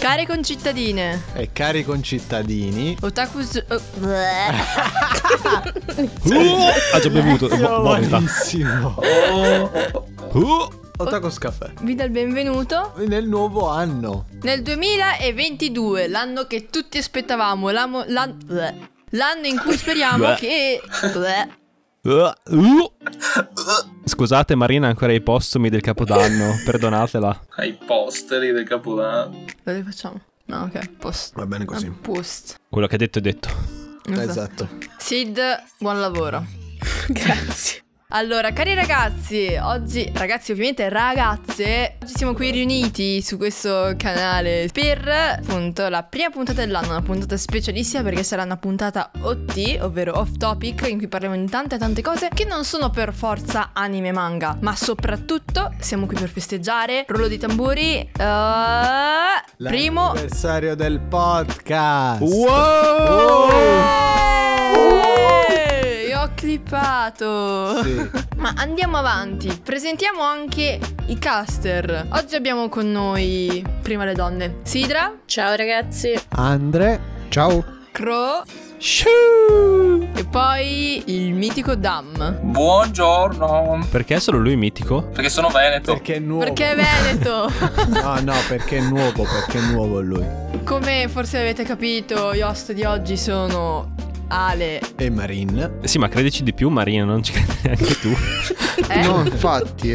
Care concittadine e cari concittadini, Otaku's ha già bevuto. Buonissimo. Otaku's Caffè vi dà il benvenuto nel nuovo anno, nel 2022, l'anno che tutti aspettavamo, l'anno in cui speriamo che Scusate Marina, ancora ai postumi del Capodanno, perdonatela. Ai posteri del Capodanno. Dove facciamo? No, ok, post. Va bene così. Post. Quello che ha detto è detto. Esatto. Sid, buon lavoro. Grazie. Allora, cari ragazzi, oggi, ragazzi ovviamente, ragazze, oggi siamo qui riuniti su questo canale per, appunto, la prima puntata dell'anno, una puntata specialissima perché sarà una puntata OT, ovvero off topic, in cui parliamo di tante cose che non sono per forza anime e manga, ma soprattutto siamo qui per festeggiare, rullo di tamburi, primo anniversario del podcast. Wow! Clippato. Sì. Ma andiamo avanti, presentiamo anche i caster. Oggi abbiamo con noi prima le donne. Sidra. Ciao ragazzi. Andre. Ciao. Cro. Shoo. E poi il mitico Dam. Buongiorno. Perché solo lui mitico? Perché sono veneto. Perché è nuovo. Perché è veneto. No, perché è nuovo lui. Come forse avete capito, gli host di oggi sono Ale e Marin. Sì, ma credici di più, Marina, non ci credi neanche tu. No, infatti,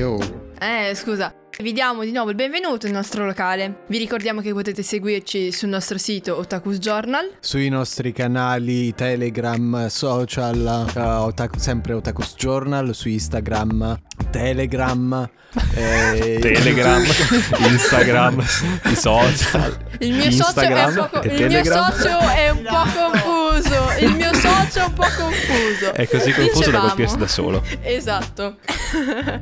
scusa. Vi diamo di nuovo il benvenuto nel nostro locale. Vi ricordiamo che potete seguirci sul nostro sito Otaku's Journal, sui nostri canali Telegram, social, sempre Otaku's Journal, su Instagram, Telegram, Telegram, Instagram, i social. Il mio Instagram, socio è un po' confuso. Il mio socio è un po' confuso. È così confuso da colpirsi da solo. Esatto.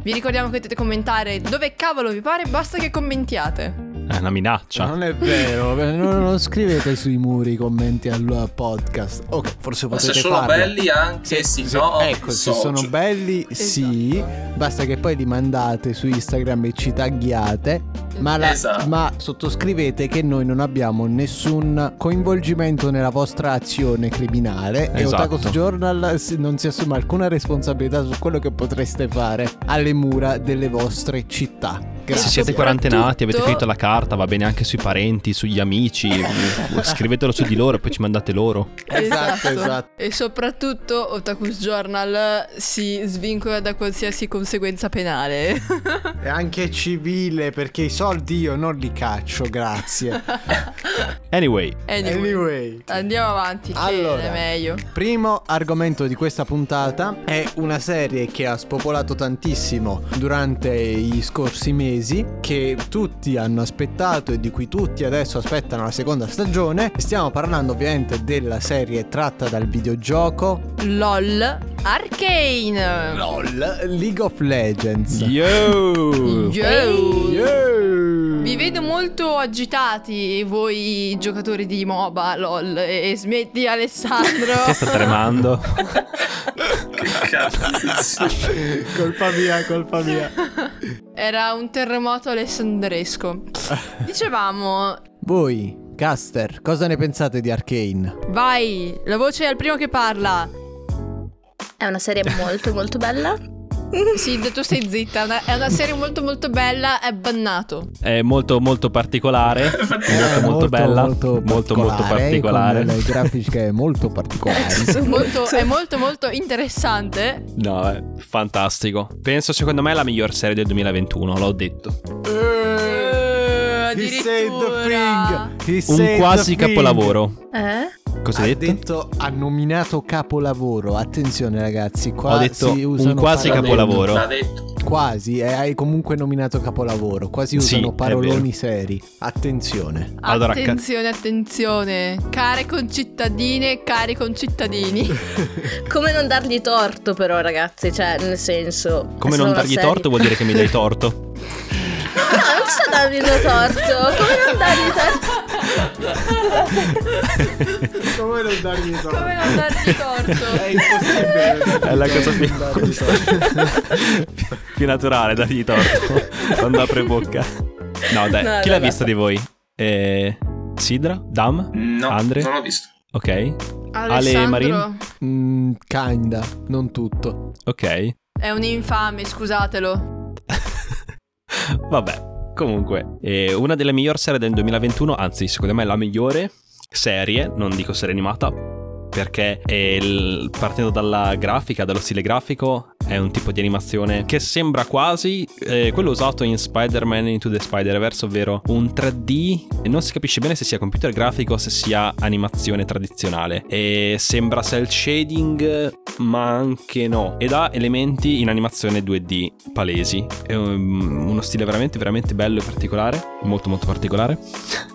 Vi ricordiamo che potete commentare dove cavolo vi pare, basta che commentiate. È una minaccia. Non è vero, non scrivete sui muri i commenti al podcast. Ok, forse potete farlo. Se sono belli anche, sì, no? Ecco, se sono belli, sì. Basta che poi li mandate su Instagram e ci tagghiate. Ma sottoscrivete che noi non abbiamo nessun coinvolgimento nella vostra azione criminale. Esatto. E Otaku's Journal non si assume alcuna responsabilità su quello che potreste fare alle mura delle vostre città. Se siete quarantenati, avete finito la carta, va bene anche sui parenti, sugli amici. Scrivetelo su di loro e poi ci mandate loro. Esatto. E soprattutto Otaku's Journal si svincola da qualsiasi conseguenza penale e anche civile, perché i soldi io non li caccio, grazie. Anyway. Andiamo avanti, allora, è meglio. Primo argomento di questa puntata è una serie che ha spopolato tantissimo durante gli scorsi mesi, che tutti hanno aspettato e di cui tutti adesso aspettano la seconda stagione. Stiamo parlando ovviamente della serie tratta dal videogioco LOL, Arcane, LOL, League of Legends. Yo! Vi vedo molto agitati voi giocatori di MOBA, LOL, e smetti Alessandro. Che sta tremando. Che cazzo. Colpa mia. Era un terremoto alessandresco. Dicevamo, voi caster, cosa ne pensate di Arcane? Vai, la voce è al primo che parla. È una serie molto molto bella. Sì, tu stai zitta. È una serie molto molto bella. È bannato. È molto molto particolare. Molto bella. Molto particolare. Con le grafiche molto particolari. È molto molto interessante. No, è fantastico. Penso, secondo me, è la miglior serie del 2021. L'ho detto. Addirittura. Un quasi capolavoro. Cosa hai detto? Ha nominato capolavoro. Attenzione ragazzi, qua ho detto si usano un quasi capolavoro. L'ha detto. Quasi, hai comunque nominato capolavoro. Quasi usano paroloni seri. Attenzione. Allora, attenzione. Care concittadine, cari concittadini. Come non dargli torto però ragazzi, cioè nel senso. Come non dargli torto vuol dire che mi dai torto. non c'è Davide torto. Come non dargli torto? Come non dargli torto? Come non dargli torto? È impossibile. È la cosa più naturale dargli torto quando apre bocca. No dai, no, chi l'ha vista di voi? Sidra? Dam? No, Andre? Non l'ho visto. Ok. Alessandro? Ale Marin? Kinda, non tutto. Ok. È un infame, scusatelo. Vabbè. Comunque, una delle migliori serie del 2021, anzi secondo me la migliore serie, non dico serie animata, perché partendo dalla grafica, dallo stile grafico, è un tipo di animazione che sembra quasi quello usato in Spider-Man Into the Spider-Verse, ovvero un 3D e non si capisce bene se sia computer grafico o se sia animazione tradizionale, e sembra cel shading ma anche no, ed ha elementi in animazione 2D palesi. È uno stile veramente veramente bello e particolare, molto molto particolare.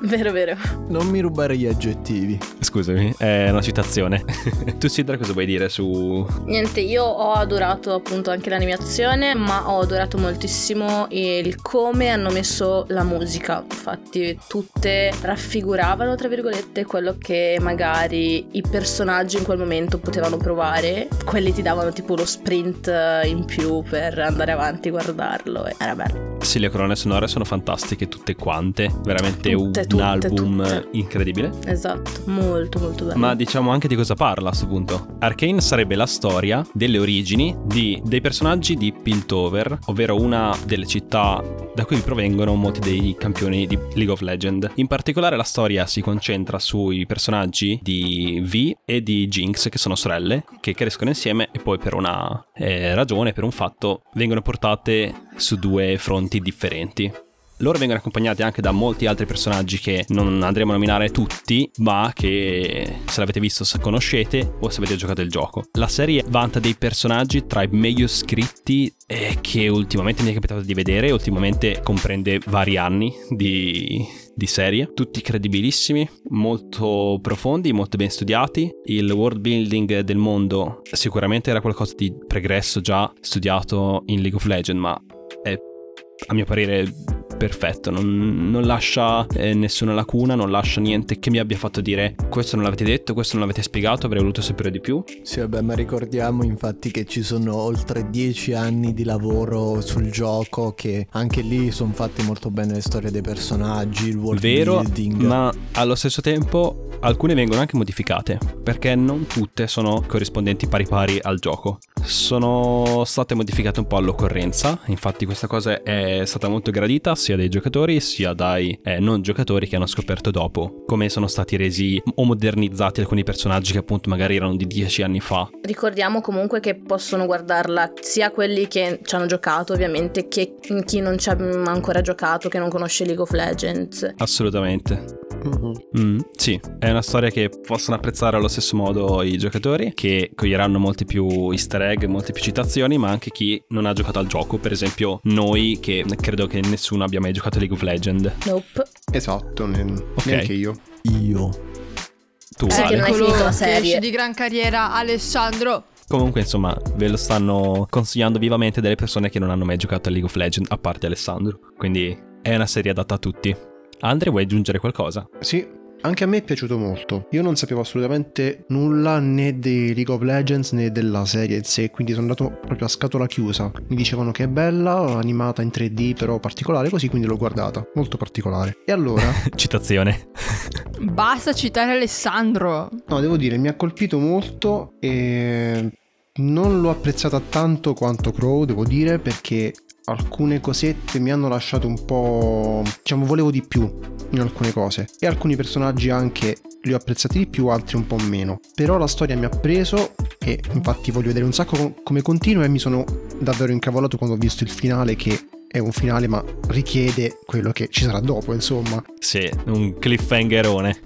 Vero vero. Non mi rubare gli aggettivi. Scusami, è una citazione. Tu Sidra cosa vuoi dire su... Niente, io ho adorato appunto anche l'animazione, ma ho adorato moltissimo il come hanno messo la musica. Infatti tutte raffiguravano tra virgolette quello che magari i personaggi in quel momento potevano provare, quelli ti davano tipo lo sprint in più per andare avanti, guardarlo, e era bello. Sì, le colonne sonore sono fantastiche tutte quante, veramente tutte, un album incredibile. Esatto, molto molto bello. Ma diciamo anche di cosa parla a sto punto. Arcane sarebbe la storia delle origini dei personaggi di Piltover, ovvero una delle città da cui provengono molti dei campioni di League of Legends. In particolare la storia si concentra sui personaggi di Vi e di Jinx, che sono sorelle, che crescono insieme e poi per una ragione, per un fatto, vengono portate su due fronti differenti. Loro vengono accompagnati anche da molti altri personaggi che non andremo a nominare tutti, ma che se l'avete visto conoscete o se avete giocato il gioco. La serie vanta dei personaggi tra i meglio scritti che ultimamente mi è capitato di vedere, ultimamente comprende vari anni di serie, tutti credibilissimi, molto profondi, molto ben studiati. Il world building del mondo sicuramente era qualcosa di pregresso già studiato in League of Legends, ma è a mio parere perfetto, non lascia nessuna lacuna, non lascia niente che mi abbia fatto dire questo non l'avete detto, questo non l'avete spiegato, avrei voluto sapere di più. Sì vabbè, ma ricordiamo infatti che ci sono oltre 10 anni di lavoro sul gioco, che anche lì sono fatte molto bene le storie dei personaggi, il world building. Ma allo stesso tempo alcune vengono anche modificate, perché non tutte sono corrispondenti pari pari al gioco, sono state modificate un po' all'occorrenza. Infatti questa cosa è stata molto gradita sia dai giocatori sia dai non giocatori che hanno scoperto dopo come sono stati resi o modernizzati alcuni personaggi che appunto magari erano di 10 anni fa. Ricordiamo comunque che possono guardarla sia quelli che ci hanno giocato ovviamente, che chi non ci ha ancora giocato, che non conosce League of Legends. Assolutamente. Sì, è una storia che possono apprezzare allo stesso modo i giocatori, che coglieranno molti più easter egg, molte più citazioni, ma anche chi non ha giocato al gioco, per esempio noi, che credo che nessuno abbia mai giocato League of Legends. Nope. Esatto, neanche io. Tu che non hai finito la serie di gran carriera, Alessandro. Comunque insomma ve lo stanno consigliando vivamente delle persone che non hanno mai giocato a League of Legends, a parte Alessandro. Quindi è una serie adatta a tutti. Andre, vuoi aggiungere qualcosa? Sì, anche a me è piaciuto molto. Io non sapevo assolutamente nulla né di League of Legends né della serie in sé, quindi sono andato proprio a scatola chiusa. Mi dicevano che è bella, animata in 3D però particolare così, quindi l'ho guardata. Molto particolare. E allora... Citazione. Basta citare Alessandro. No, devo dire, mi ha colpito molto e non l'ho apprezzata tanto quanto Crow, devo dire, perché... alcune cosette mi hanno lasciato un po', diciamo, volevo di più in alcune cose, e alcuni personaggi anche li ho apprezzati di più, altri un po' meno, però la storia mi ha preso e infatti voglio vedere un sacco come continua, e mi sono davvero incavolato quando ho visto il finale, che è un finale ma richiede quello che ci sarà dopo, insomma. Sì, un cliffhangerone.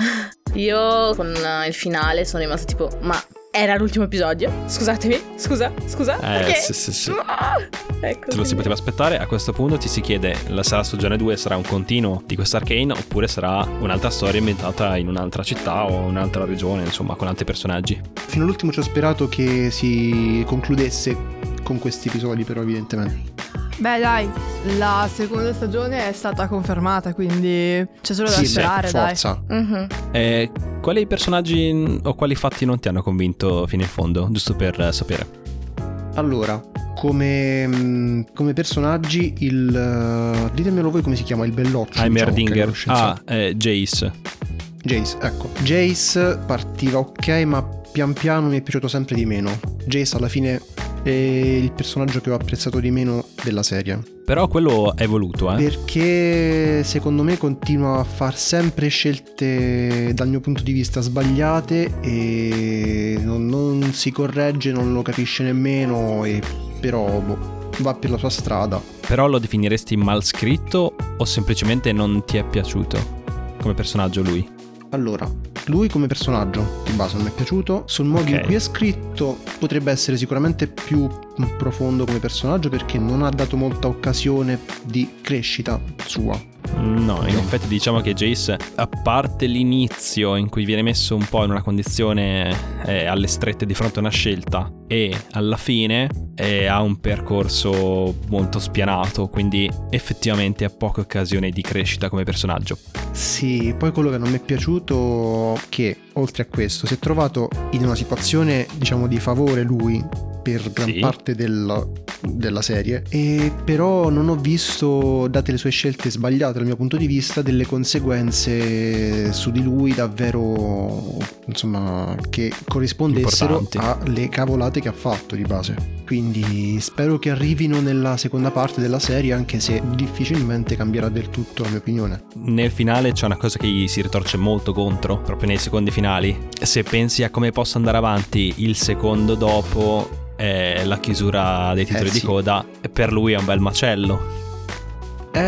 Io con il finale sono rimasta tipo, ma era l'ultimo episodio? Scusatemi, scusa. Perché? Sì. Ah, ecco. Te lo si poteva aspettare. A questo punto ti si chiede, sarà stagione 2, sarà un continuo di questa Arcane, oppure sarà un'altra storia inventata in un'altra città o un'altra regione, insomma, con altri personaggi. Fino all'ultimo ci ho sperato che si concludesse con questi episodi, però evidentemente Beh dai, la seconda stagione è stata confermata, quindi c'è solo da sperare, dai. Forza. Mm-hmm. Quali personaggi o quali fatti non ti hanno convinto fino in fondo, giusto per sapere? Allora, come personaggi ditemelo voi come si chiama, il belloccio. Heimerdinger, diciamo, Jace, ecco. Jace partiva ok, ma pian piano mi è piaciuto sempre di meno. Jace alla fine è il personaggio che ho apprezzato di meno della serie. Però quello è evoluto, eh? Perché secondo me continua a far sempre scelte dal mio punto di vista sbagliate e non si corregge, non lo capisce nemmeno, e però va per la sua strada. Però lo definiresti mal scritto o semplicemente non ti è piaciuto come personaggio lui? Allora, lui come personaggio di base non mi è piaciuto. Sul modo in cui è scritto potrebbe essere sicuramente più profondo come personaggio, perché non ha dato molta occasione di crescita sua. No, in effetti diciamo che Jace, a parte l'inizio in cui viene messo un po' in una condizione alle strette di fronte a una scelta, e alla fine ha un percorso molto spianato, quindi effettivamente ha poche occasioni di crescita come personaggio. Sì, poi quello che non mi è piaciuto, che oltre a questo si è trovato in una situazione diciamo di favore lui per gran parte della serie, e però non ho visto, date le sue scelte sbagliate dal mio punto di vista, delle conseguenze su di lui davvero, insomma, che corrispondessero alle cavolate che ha fatto di base. Quindi spero che arrivino nella seconda parte della serie, anche se difficilmente cambierà del tutto la mia opinione. Nel finale c'è una cosa che gli si ritorce molto contro, proprio nei secondi finali. Se pensi a come possa andare avanti il secondo dopo la chiusura dei titoli di coda, per lui è un bel macello.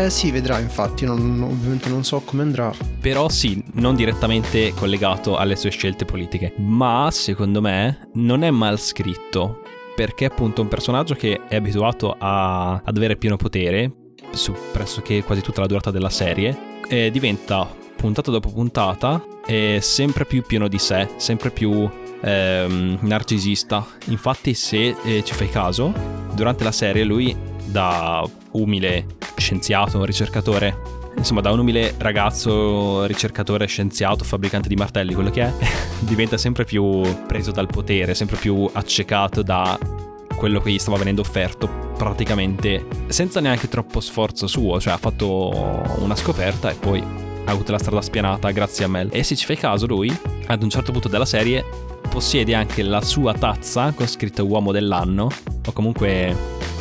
Sì, vedrà, infatti, ovviamente non so come andrà. Però sì, non direttamente collegato alle sue scelte politiche, ma secondo me non è mal scritto, perché appunto è un personaggio che è abituato ad avere pieno potere su pressoché quasi tutta la durata della serie, e diventa puntata dopo puntata sempre più pieno di sé, sempre più narcisista. Infatti se ci fai caso, durante la serie lui, da umile scienziato, ricercatore, insomma da un umile ragazzo, ricercatore, scienziato, fabbricante di martelli, quello che è, diventa sempre più preso dal potere, sempre più accecato da quello che gli stava venendo offerto, praticamente senza neanche troppo sforzo suo. Cioè ha fatto una scoperta e poi ha avuto la strada spianata grazie a Mel. E se ci fai caso lui ad un certo punto della serie possiede anche la sua tazza con scritto uomo dell'anno, o comunque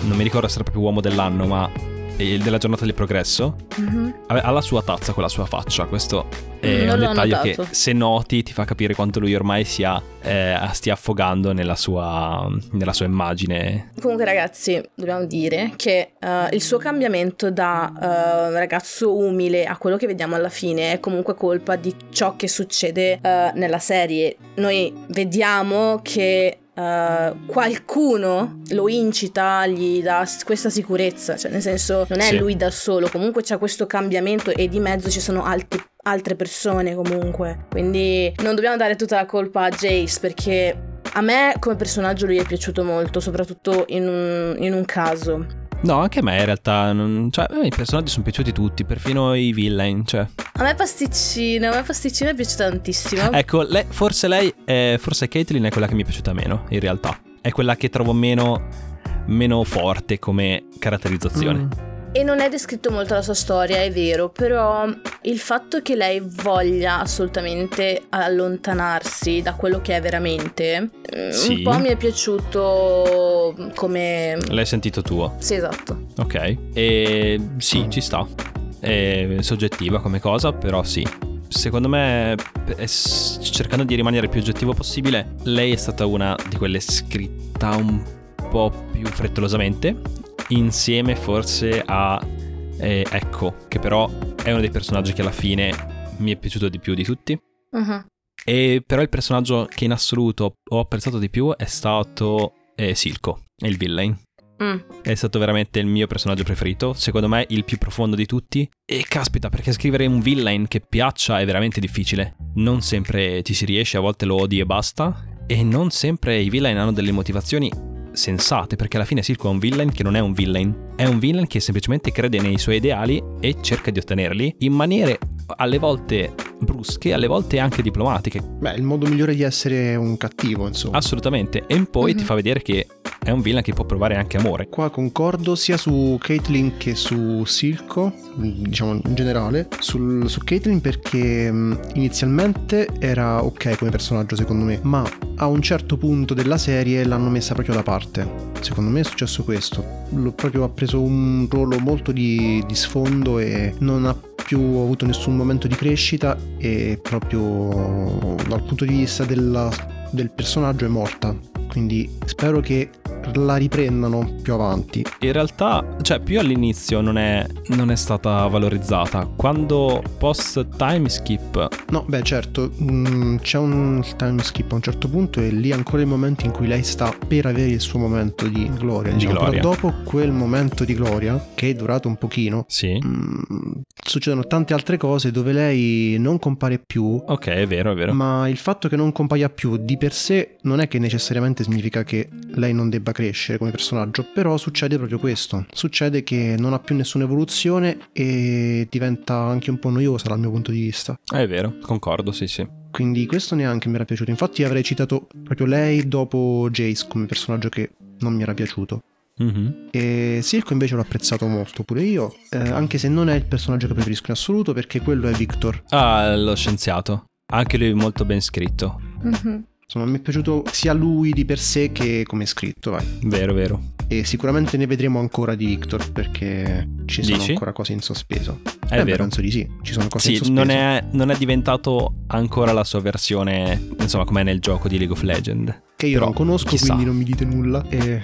non mi ricordo se era proprio uomo dell'anno, ma della giornata del progresso. Mm-hmm. Ha la sua tazza con la sua faccia. Questo è un dettaglio che se noti ti fa capire quanto lui ormai stia affogando nella sua immagine. Comunque ragazzi, dobbiamo dire che il suo cambiamento da ragazzo umile a quello che vediamo alla fine è comunque colpa di ciò che succede nella serie. Noi vediamo che qualcuno lo incita, gli dà questa sicurezza, cioè nel senso non è lui da solo, comunque c'è questo cambiamento e di mezzo ci sono altre persone comunque, quindi non dobbiamo dare tutta la colpa a Jace, perché a me come personaggio lui è piaciuto molto, soprattutto in un caso. No, anche a me in realtà, cioè i personaggi sono piaciuti tutti, perfino i villain, cioè. A me Pasticcina è piaciuta tantissimo. Ecco, forse Caitlyn è quella che mi è piaciuta meno, in realtà. È quella che trovo meno forte come caratterizzazione. Mm. E non è descritto molto la sua storia, è vero, però il fatto che lei voglia assolutamente allontanarsi da quello che è veramente, un po' mi è piaciuto come... L'hai sentito tuo? Sì, esatto. Ok, e sì, ci sta. È soggettiva come cosa, però sì. Secondo me, cercando di rimanere più oggettivo possibile, lei è stata una di quelle scritta un po' più frettolosamente, insieme forse a Ecco, che però è uno dei personaggi che alla fine mi è piaciuto di più di tutti. Uh-huh. E però il personaggio che in assoluto ho apprezzato di più è stato Silco, il villain. È stato veramente il mio personaggio preferito, secondo me il più profondo di tutti. E caspita, perché scrivere un villain che piaccia è veramente difficile, non sempre ci si riesce, a volte lo odi e basta, e non sempre i villain hanno delle motivazioni sensate, perché alla fine Silco è un villain che non è un villain, è un villain che semplicemente crede nei suoi ideali e cerca di ottenerli in maniere alle volte brusche, alle volte anche diplomatiche. Beh, il modo migliore di essere un cattivo, insomma. Assolutamente. E poi ti fa vedere che è un villain che può provare anche amore. Qua concordo sia su Caitlyn che su Silco, diciamo in generale. Su Caitlyn perché inizialmente era ok come personaggio secondo me, ma a un certo punto della serie l'hanno messa proprio da parte. Secondo me è successo questo. Proprio ha preso un ruolo molto di sfondo e non ha più avuto nessun momento di crescita, e proprio dal punto di vista del personaggio è morta. Quindi spero che la riprendano più avanti. In realtà, cioè, più all'inizio non è stata valorizzata. Quando post time skip, no, beh, certo, c'è un time skip a un certo punto, e lì ancora il momento in cui lei sta per avere il suo momento di gloria, diciamo. Però dopo quel momento di gloria, che è durato un pochino, sì, succedono tante altre cose dove lei non compare più. Ok, è vero. Ma il fatto che non compaia più di per sé non è che necessariamente significa che lei non debba crescere come personaggio, però succede proprio questo. Succede che non ha più nessuna evoluzione e diventa anche un po' noiosa dal mio punto di vista. È vero, concordo, sì. Quindi questo neanche mi era piaciuto. Infatti avrei citato proprio lei dopo Jace come personaggio che non mi era piaciuto. E Silco invece l'ho apprezzato molto pure io, anche se non è il personaggio che preferisco in assoluto, perché quello è Victor. Ah, lo scienziato. Anche lui molto ben scritto. Insomma, mi è piaciuto sia lui di per sé che come scritto, vai. Vero. E sicuramente ne vedremo ancora di Victor, perché ci sono ancora cose in sospeso. È vero. Penso di sì, ci sono cose in sospeso. Non è diventato ancora la sua versione, insomma, com'è nel gioco di League of Legends. Che io però non conosco, chissà. Quindi non mi dite nulla. E...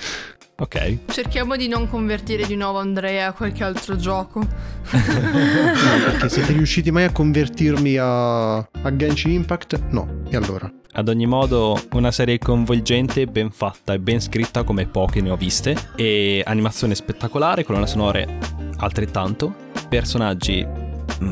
ok. Cerchiamo di non convertire di nuovo Andrea a qualche altro gioco. No, perché siete riusciti mai a convertirmi a Genshin Impact? No. E allora? Ad ogni modo, una serie coinvolgente, ben fatta e ben scritta come poche ne ho viste, e animazione spettacolare, colonne sonore altrettanto, personaggi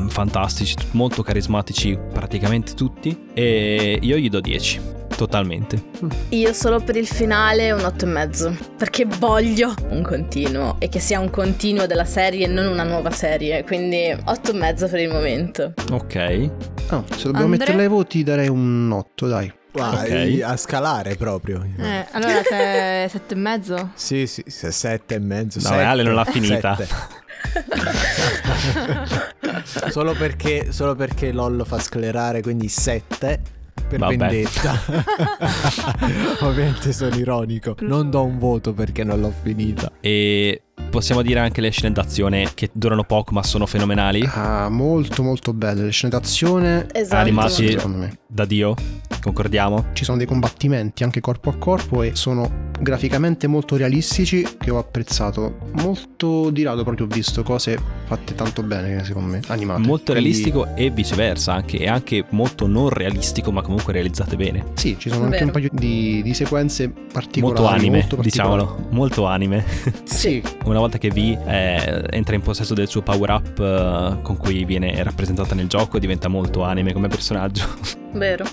fantastici, molto carismatici praticamente tutti, e io gli do 10. Totalmente. Io solo per il finale un 8,5, perché voglio un continuo, e che sia un continuo della serie e non una nuova serie, quindi 8,5 per il momento. Ok. Oh, se dobbiamo metterla ai voti darei un 8, dai. Okay. A scalare proprio. Allora 7,5? Sì, 7,5. No, Ale non l'ha finita. 7. Solo perché LOL lo fa sclerare, quindi 7. Per vabbè. Vendetta. Ovviamente sono ironico. Non do un voto perché non l'ho finita. E possiamo dire anche le scene d'azione, che durano poco ma sono fenomenali. Ah, molto belle le scene d'azione. Esatto. Animati, secondo me, da Dio. Concordiamo. Ci sono dei combattimenti anche corpo a corpo e sono graficamente molto realistici, che ho apprezzato. Molto di lato proprio ho visto cose fatte tanto bene, secondo me, animate. Molto realistico. Quindi... e viceversa anche, e anche molto non realistico, ma comunque realizzate bene. Sì, ci sono anche un paio di sequenze particolari. Molto anime, diciamolo. Molto anime. Sì. Una volta che Vi entra in possesso del suo power up con cui viene rappresentata nel gioco, diventa molto anime come personaggio. Vero.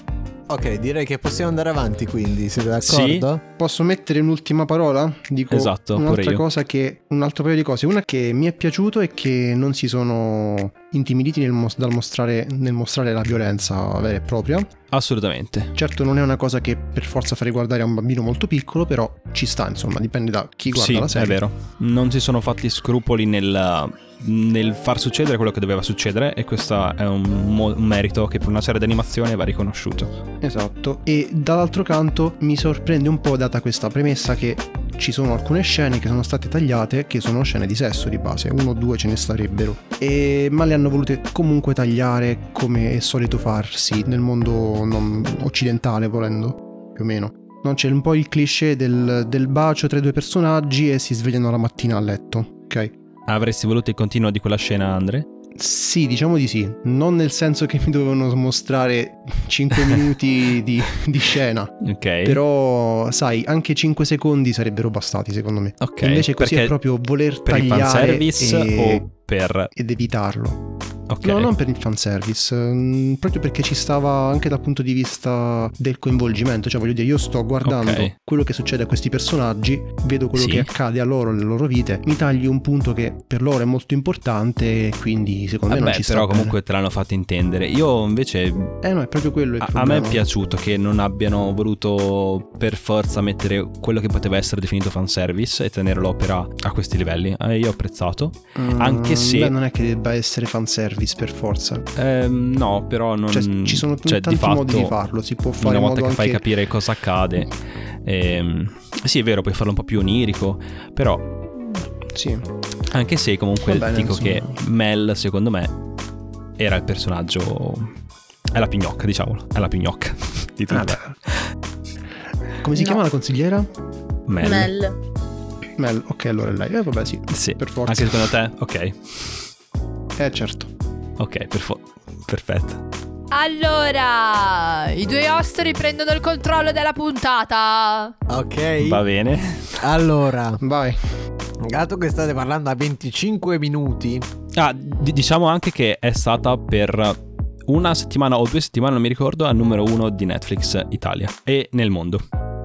Ok, direi che possiamo andare avanti, quindi siete d'accordo? Sì. Posso mettere un'ultima parola? Dico esatto, un'altra cosa che un altro paio di cose. Una che mi è piaciuto è che non si sono intimiditi nel mostrare la violenza vera e propria. Assolutamente. Certo, non è una cosa che per forza fare guardare a un bambino molto piccolo, però ci sta, insomma, dipende da chi guarda la serie. Sì, è vero. Non si sono fatti scrupoli nel far succedere quello che doveva succedere, e questo è un merito che per una serie d'animazione va riconosciuto. Esatto. E dall'altro canto mi sorprende un po', data questa premessa, che ci sono alcune scene che sono state tagliate, che sono scene di sesso di base, 1 o 2 ce ne starebbero, ma le hanno volute comunque tagliare, come è solito farsi nel mondo non occidentale, volendo, più o meno. Non c'è un po' il cliché del bacio tra i due personaggi e si svegliano la mattina a letto, ok? Avresti voluto il continuo di quella scena, Andre? Sì, diciamo di sì. Non nel senso che mi dovevano mostrare 5 minuti di scena. Ok. Però, sai, anche 5 secondi sarebbero bastati, secondo me. Ok. Invece così è proprio voler tagliare per il fanservice o per... ed evitarlo. Okay. No, non per il fanservice, proprio perché ci stava anche dal punto di vista del coinvolgimento. Cioè, voglio dire, io sto guardando quello che succede a questi personaggi, vedo quello che accade a loro nelle loro vite, mi tagli un punto che per loro è molto importante, quindi secondo me non ci sta. Però comunque te l'hanno fatto intendere. Io invece no, è proprio quello il problema. A me è piaciuto che non abbiano voluto per forza mettere quello che poteva essere definito fanservice e tenere l'opera a questi livelli. Io ho apprezzato, anche se non è che debba essere fanservice per forza, no, però non, cioè, ci sono tanti modi di farlo. Si può fare una volta che fai capire cosa accade, sì, è vero, puoi farlo un po' più onirico, però sì, anche se comunque dico che Mel secondo me era il personaggio, è la pignocca, diciamolo, è la pignocca di tutti. Come si chiama la consigliera? Mel. Ok, allora è lei, vabbè, sì, per forza. Anche secondo te? Ok, certo. Ok, perfetto. Allora, i due ostri prendono il controllo della puntata. Ok, va bene. Allora, vai. Dato che state parlando a 25 minuti. Diciamo anche che è stata per una settimana o 2 settimane, non mi ricordo, al numero 1 di Netflix Italia e nel mondo.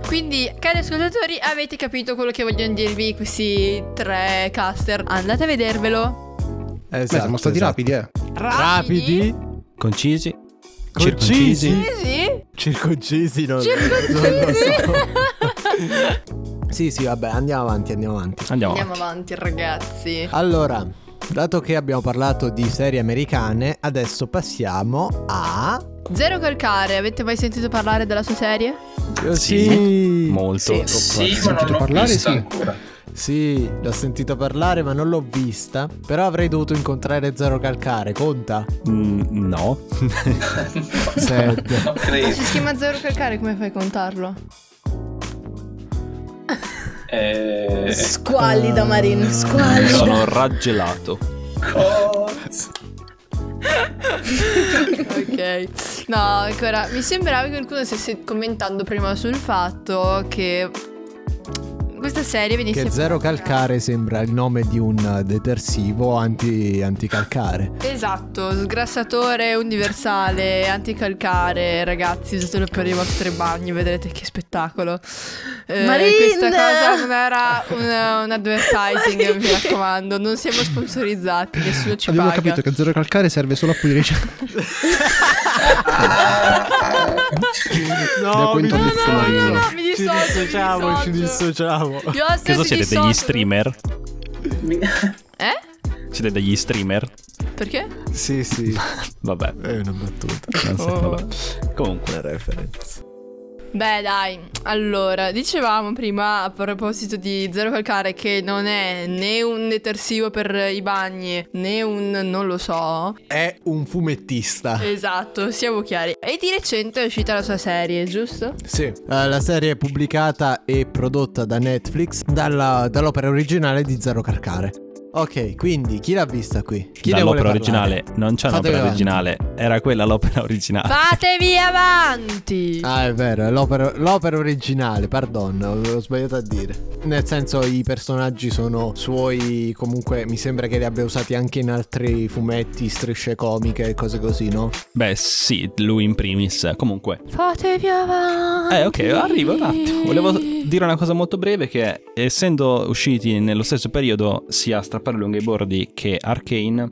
Quindi, cari ascoltatori, avete capito quello che vogliono dirvi questi 3 caster. Andate a vedervelo. Esatto, siamo stati rapidi, Rapidi, concisi, circoncisi, non so. Sì, vabbè, andiamo avanti, ragazzi. Allora, dato che abbiamo parlato di serie americane, adesso passiamo a Zero Calcare. Avete mai sentito parlare della sua serie? Sì. Molto. Sì, sentito parlare, sì. Ancora. Sì, l'ho sentito parlare ma non l'ho vista. Però avrei dovuto incontrare Zero Calcare, conta? No. No, credo. Ma se si chiama Zero Calcare, come fai a contarlo? Squallido, Marino, squallido. Sono raggelato. Ok. No, ancora, mi sembrava che qualcuno stesse commentando prima sul fatto che questa serie venisse che Zero Calcare sembra il nome di un detersivo anticalcare. Esatto, sgrassatore universale anticalcare, ragazzi, usatelo per i vostri bagni, vedrete che spettacolo. Questa cosa non era un advertising, mi raccomando, non siamo sponsorizzati, nessuno ci paga. Abbiamo capito che Zero Calcare serve solo a pulire. No, mi dissociamo. Cosa siete degli streamer? Siete degli streamer? Perché? Sì. Vabbè, è una battuta. Vabbè. Comunque una referenza. Beh, dai, allora, dicevamo prima a proposito di Zero Calcare che non è né un detersivo per i bagni, né un, non lo so, è un fumettista. Esatto, siamo chiari. E di recente è uscita la sua serie, giusto? Sì, la serie è pubblicata e prodotta da Netflix, dall'opera originale di Zero Calcare. Ok, quindi chi l'ha vista qui? Chi dall'opera originale? Non c'è un'opera originale, era quella l'opera originale. Fatevi avanti! Ah, è vero, l'opera originale, perdono, ho sbagliato a dire. Nel senso, i personaggi sono suoi, comunque mi sembra che li abbia usati anche in altri fumetti, strisce comiche e cose così, no? Beh, sì, lui in primis, comunque. Fatevi avanti! Ok, arrivo un attimo. Volevo dire una cosa molto breve, che essendo usciti nello stesso periodo sia Strappare lungo i bordi che Arcane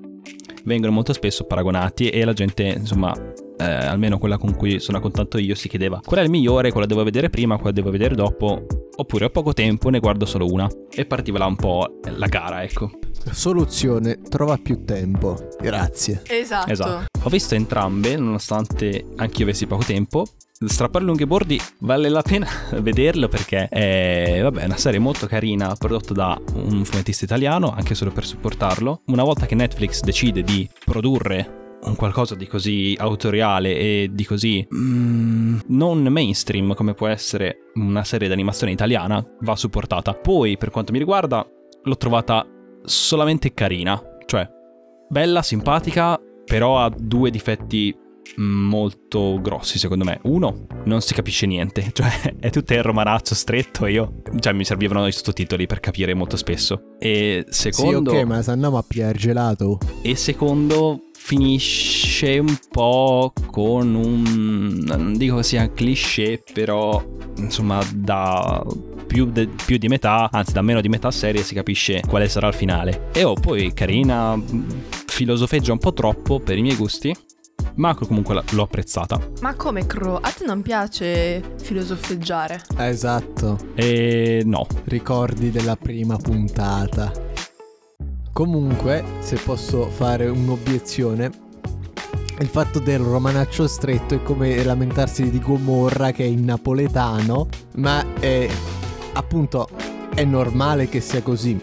vengono molto spesso paragonati e la gente, insomma, almeno quella con cui sono a contatto io, si chiedeva qual è il migliore, quella devo vedere prima, quella devo vedere dopo, oppure ho poco tempo, ne guardo solo una, e partiva là un po' la gara, ecco. Soluzione: trova più tempo. Grazie. Esatto. Ho visto entrambe, nonostante anch'io avessi poco tempo. Strappare lunghi bordi vale la pena vederlo perché è, vabbè, una serie molto carina prodotta da un fumettista italiano, anche solo per supportarlo. Una volta che Netflix decide di produrre un qualcosa di così autoriale e di così non mainstream come può essere una serie d'animazione italiana, va supportata. Poi, per quanto mi riguarda, l'ho trovata solamente carina, cioè bella, simpatica, però ha 2 difetti molto grossi secondo me. Uno, non si capisce niente, cioè è tutto il romanaccio stretto, cioè mi servivano i sottotitoli per capire molto spesso. E secondo, sì, ok, ma se andiamo a pigliare gelato. E secondo, finisce un po' con un, non dico che sia cliché, però insomma da più di metà, anzi da meno di metà serie si capisce quale sarà il finale. E poi carina, filosofeggia un po' troppo per i miei gusti, ma comunque l'ho apprezzata. Ma come, Cro? A te non piace filosofeggiare? Esatto. E no. Ricordi della prima puntata. Comunque, se posso fare un'obiezione, il fatto del romanaccio stretto è come lamentarsi di Gomorra, che è in napoletano, ma è appunto, è normale che sia così.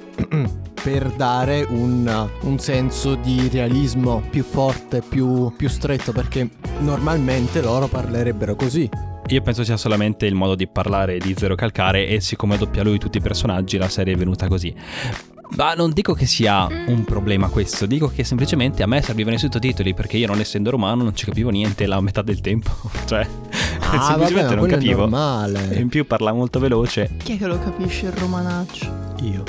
Per dare un senso di realismo più forte, più stretto, perché normalmente loro parlerebbero così. Io penso sia solamente il modo di parlare di Zero Calcare, e siccome doppia lui tutti i personaggi la serie è venuta così. Ma non dico che sia un problema questo, dico che semplicemente a me servivano i sottotitoli, perché io, non essendo romano, non ci capivo niente la metà del tempo. Cioè, semplicemente vabbè, non capivo. Normale. In più parla molto veloce. Chi è che lo capisce il romanaccio? Io.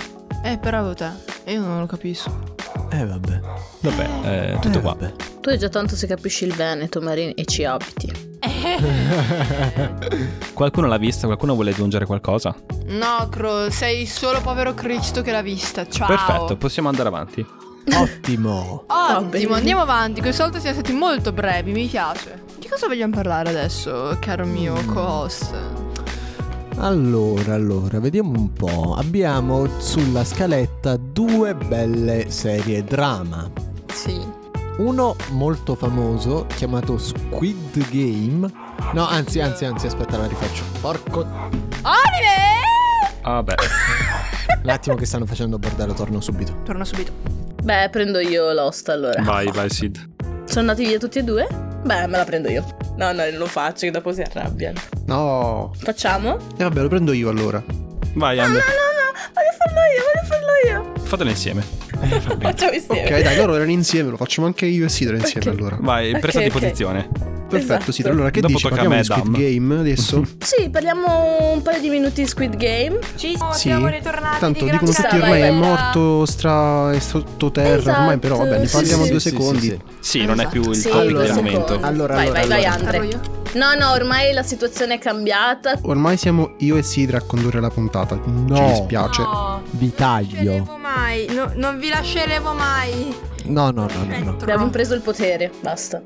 Però te, io non lo capisco. Vabbè, tutto qua. Vabbè. Tu hai già tanto se capisci il Veneto, Marin, e ci abiti. Qualcuno l'ha vista? Qualcuno vuole aggiungere qualcosa? No, Cro, sei solo povero Cristo che l'ha vista. Ciao. Perfetto, possiamo andare avanti. Ottimo, andiamo avanti. Questa volta siamo stati molto brevi, mi piace. Di cosa vogliamo parlare adesso, caro mio co-host? Allora, vediamo un po'. Abbiamo sulla scaletta due belle serie drama. Sì. Uno molto famoso, chiamato Squid Game. No, anzi, aspetta, la rifaccio. Porco... Olive! Vabbè. Un attimo che stanno facendo bordello, torno subito. Beh, prendo io Lost, allora. Vai, Sid. Sono andati via tutti e due? Beh, me la prendo io. No, non lo faccio, che dopo si arrabbiano. No. Facciamo? Vabbè, lo prendo io allora. Vai, Andre. No, voglio farlo io. Fatelo insieme. Facciamo insieme. Ok, dai, loro erano insieme, lo facciamo anche io e Sidra insieme, okay. Allora. Vai, presa di posizione. Perfetto, esatto. Sidra, allora che dopo dici? Parliamo di Squid Game adesso? Sì, parliamo un paio di minuti di Squid Game. Ci siamo ritornati. Tanto di dicono tutti ormai è morto, è sottoterra, esatto. Ormai però vabbè, ne parliamo due secondi. Sì, non esatto. È più il topic del momento. Allora, vai Andre. No, ormai la situazione è cambiata. Ormai siamo io e Sidra a condurre la puntata. No, ci dispiace. No, vi taglio. Non vi lasceremo mai. No. Abbiamo preso il potere, basta.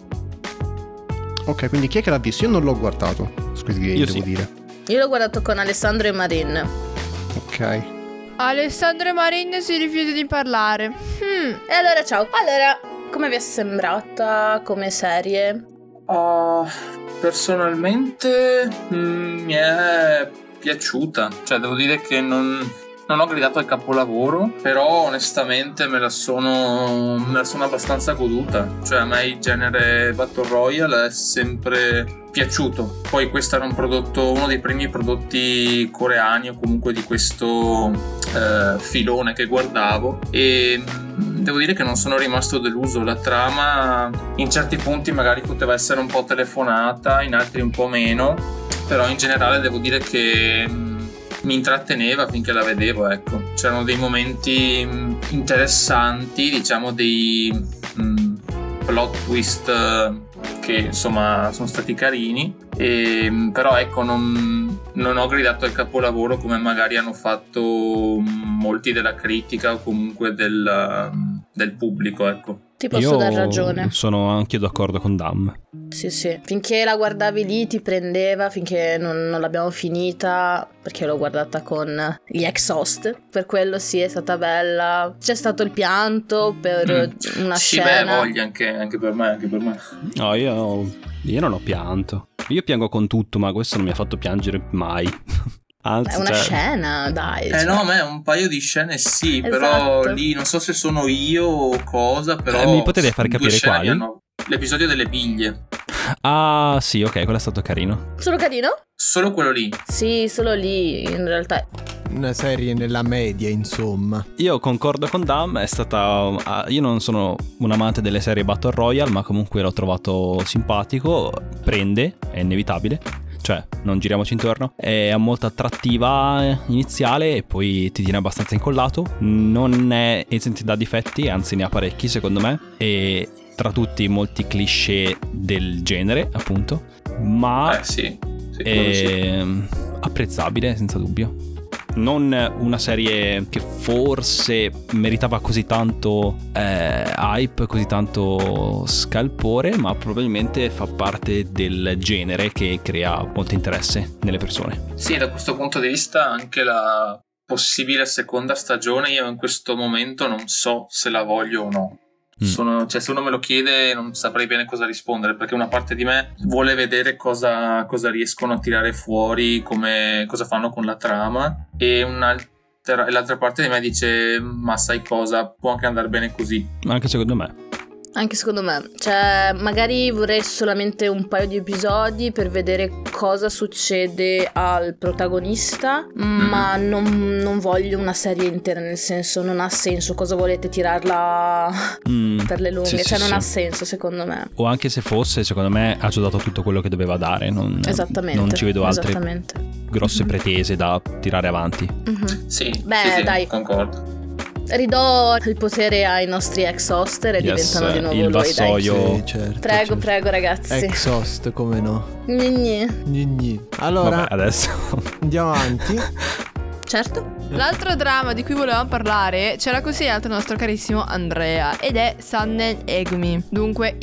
Ok, quindi chi è che l'ha visto? Io non l'ho guardato. Squid Game, io devo dire. Io l'ho guardato con Alessandro e Marin. Ok. Alessandro e Marin si rifiuta di parlare. E allora ciao. Allora, come vi è sembrata come serie? Personalmente mi è piaciuta. Cioè, devo dire che non ho gridato al capolavoro, però onestamente me la sono abbastanza goduta. Cioè, a me il genere Battle Royale è sempre piaciuto. Poi questo era uno dei primi prodotti coreani o comunque di questo filone che guardavo, e devo dire che non sono rimasto deluso. La trama in certi punti magari poteva essere un po' telefonata, in altri un po' meno, però in generale devo dire che mi intratteneva finché la vedevo, ecco. C'erano dei momenti interessanti, diciamo dei plot twist che insomma sono stati carini, e però ecco non ho gridato al capolavoro come magari hanno fatto molti della critica o comunque del pubblico, ecco. Ti posso dar ragione. Sono anche d'accordo con Dam. Sì, finché la guardavi lì ti prendeva, finché non l'abbiamo finita, perché l'ho guardata con gli ex host. Per quello sì, è stata bella. C'è stato il pianto per una scena. Sì, beh, voglia anche per me. No, io non ho pianto. Io piango con tutto, ma questo non mi ha fatto piangere mai. Anzi, è una scena, dai. Cioè. No, a me un paio di scene sì, esatto. Però lì non so se sono io o cosa, però... mi potete far capire quali? No. L'episodio delle biglie. Ah, sì, ok, quello è stato carino. Solo carino? Solo quello lì. Sì, solo lì, in realtà... Una serie nella media, insomma. Io concordo con Dam, è stata... Io non sono un amante delle serie Battle Royale, ma comunque l'ho trovato simpatico, prende, è inevitabile. Cioè, non giriamoci intorno. È molto attrattiva iniziale e poi ti tiene abbastanza incollato. Non è esente da difetti, anzi ne ha parecchi secondo me. E tra tutti molti cliché del genere, appunto, ma sì, è apprezzabile senza dubbio. Non una serie che forse meritava così tanto hype, così tanto scalpore, ma probabilmente fa parte del genere che crea molto interesse nelle persone. Sì, da questo punto di vista anche la possibile seconda stagione io in questo momento non so se la voglio o no. Cioè, se uno me lo chiede non saprei bene cosa rispondere, perché una parte di me vuole vedere cosa riescono a tirare fuori, come cosa fanno con la trama, e l'altra parte di me dice ma sai cosa, può anche andare bene così. Anche secondo me, cioè magari vorrei solamente un paio di episodi per vedere cosa succede al protagonista, ma non voglio una serie intera, nel senso non ha senso, cosa volete tirarla per le lunghe, ha senso secondo me. O anche se fosse, secondo me ha già dato tutto quello che doveva dare, non ci vedo altre grosse pretese da tirare avanti. Sì, dai, concordo. Ridò il potere ai nostri ex host e diventano di nuovo il vassoio. Sì, certo, prego ragazzi. Ex host, come no? Gni. Allora, vabbè, adesso andiamo avanti. Certo. L'altro dramma di cui volevamo parlare ce l'ha consigliato il nostro carissimo Andrea ed è Sannen A Gumi. Dunque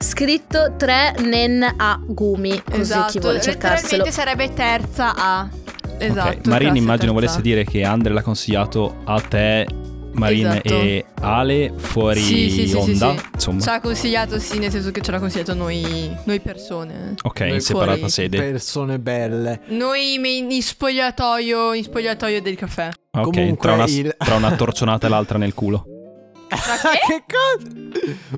scritto 3 Nen A Gumi, così esatto, chi vuole cercarselo. Letteralmente sarebbe terza A. Esatto. Okay. Marini immagino volesse dire che Andrea l'ha consigliato a te, Marine, esatto. E Ale fuori sì, onda, sì. Insomma. Ci ha consigliato, sì, nel senso che ce l'ha consigliato noi persone. Ok, noi in separata sede. Persone belle. Noi in spogliatoio del caffè. Ok, comunque tra una torcionata e l'altra nel culo. Che cosa?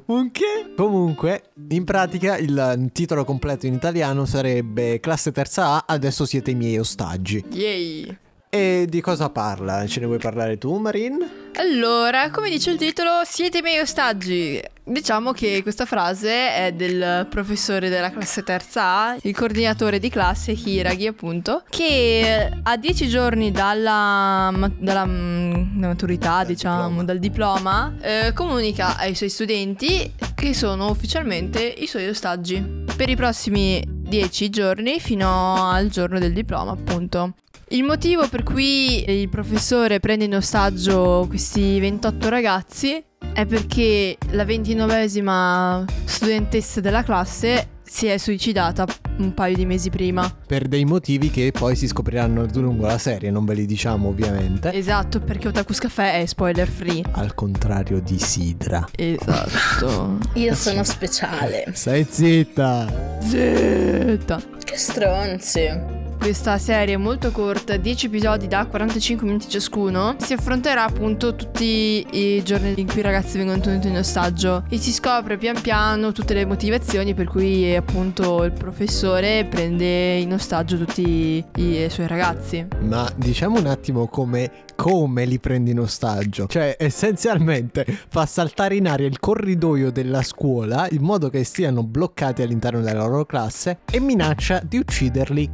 Un che? Comunque, in pratica il titolo completo in italiano sarebbe Classe Terza A, adesso siete i miei ostaggi. Yay! E di cosa parla? Ce ne vuoi parlare tu, Marin? Allora, come dice il titolo, siete i miei ostaggi. Diciamo che questa frase è del professore della classe terza A, il coordinatore di classe Hiragi, appunto, che a 10 giorni dalla maturità, diciamo, dal diploma, comunica ai suoi studenti che sono ufficialmente i suoi ostaggi per i prossimi 10 giorni fino al giorno del diploma, appunto. Il motivo per cui il professore prende in ostaggio questi 28 ragazzi è perché la 29esima studentessa della classe si è suicidata un paio di mesi prima, per dei motivi che poi si scopriranno lungo la serie, non ve li diciamo ovviamente. Esatto, perché Otaku's Caffè è spoiler free, al contrario di Sidra. Esatto. Io sono speciale. Stai zitta. Che stronzi. Questa serie molto corta, 10 episodi da 45 minuti ciascuno, si affronterà appunto tutti i giorni in cui i ragazzi vengono tenuti in ostaggio e si scopre pian piano tutte le motivazioni per cui appunto il professore prende in ostaggio tutti i suoi ragazzi. Ma diciamo un attimo come li prende in ostaggio. Cioè essenzialmente fa saltare in aria il corridoio della scuola in modo che stiano bloccati all'interno della loro classe e minaccia di ucciderli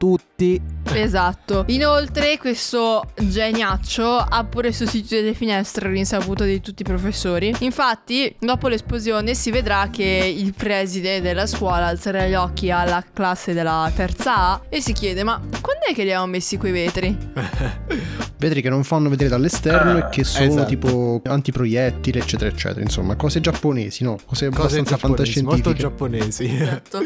tutti. Esatto. Inoltre questo geniaccio ha pure sostituito le finestre, risaputo di tutti i professori. Infatti dopo l'esplosione si vedrà che il preside della scuola alzerà gli occhi alla classe della terza A e si chiede: ma quando è che li hanno messi quei vetri? Vetri che non fanno vedere dall'esterno e che sono esatto. Tipo antiproiettili, eccetera eccetera. Insomma cose giapponesi, no? Cose abbastanza fantascientifiche. Molto giapponesi. Esatto.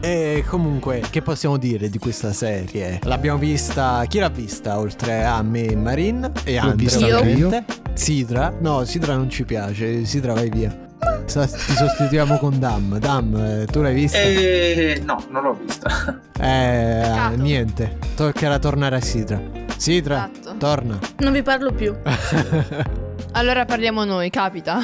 E comunque che possiamo dire di questa serie? L'abbiamo vista, chi l'ha vista oltre a me, Marin e Andrea? Sidra? No, Sidra non ci piace. Sidra, vai via. Ti sostituiamo con Dam, tu l'hai vista? No, non l'ho vista. Niente. Toccherà tornare a Sidra, esatto. Torna. Non vi parlo più. Allora parliamo noi, capita.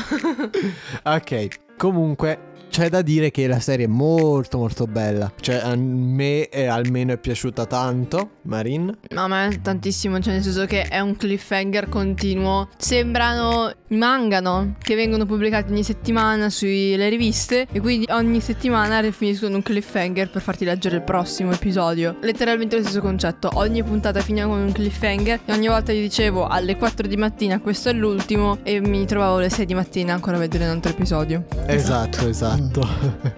Ok, comunque C'è da dire che la serie è molto molto bella. Cioè a me almeno è piaciuta tanto. Marin? No, a me tantissimo. Cioè nel senso che è un cliffhanger continuo. Sembrano manga, no? Che vengono pubblicati ogni settimana sulle riviste, e quindi ogni settimana rifiniscono un cliffhanger per farti leggere il prossimo episodio. Letteralmente lo stesso concetto. Ogni puntata finiva con un cliffhanger, e ogni volta gli dicevo alle 4 di mattina questo è l'ultimo, e mi trovavo alle 6 di mattina ancora a vedere un altro episodio. Esatto.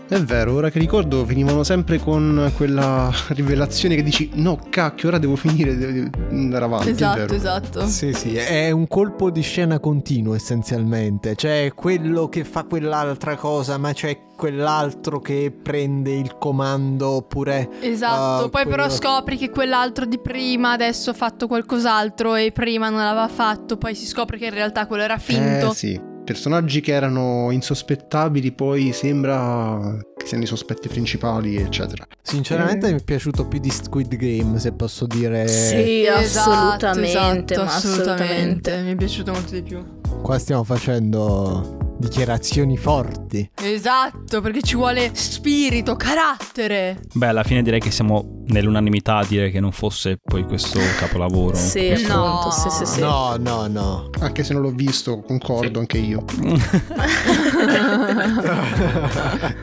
È vero, ora che ricordo finivano sempre con quella rivelazione che dici no cacchio, ora devo finire, devo andare avanti. Esatto. Sì, è un colpo di scena continuo essenzialmente. Cioè quello che fa quell'altra cosa, ma c'è quell'altro che prende il comando, oppure esatto, poi quello... però scopri che quell'altro di prima adesso ha fatto qualcos'altro e prima non l'aveva fatto, poi si scopre che in realtà quello era finto. Sì. Personaggi che erano insospettabili poi sembra che siano i sospetti principali, eccetera. Sinceramente mi è piaciuto più di Squid Game, se posso dire. Sì, assolutamente. Mi è piaciuto molto di più. Qua stiamo facendo dichiarazioni forti. Esatto, perché ci vuole spirito, carattere. Beh, alla fine direi che siamo nell'unanimità a dire che non fosse poi questo capolavoro. Sì, appunto. Sì. No. Anche se non l'ho visto, concordo anche io.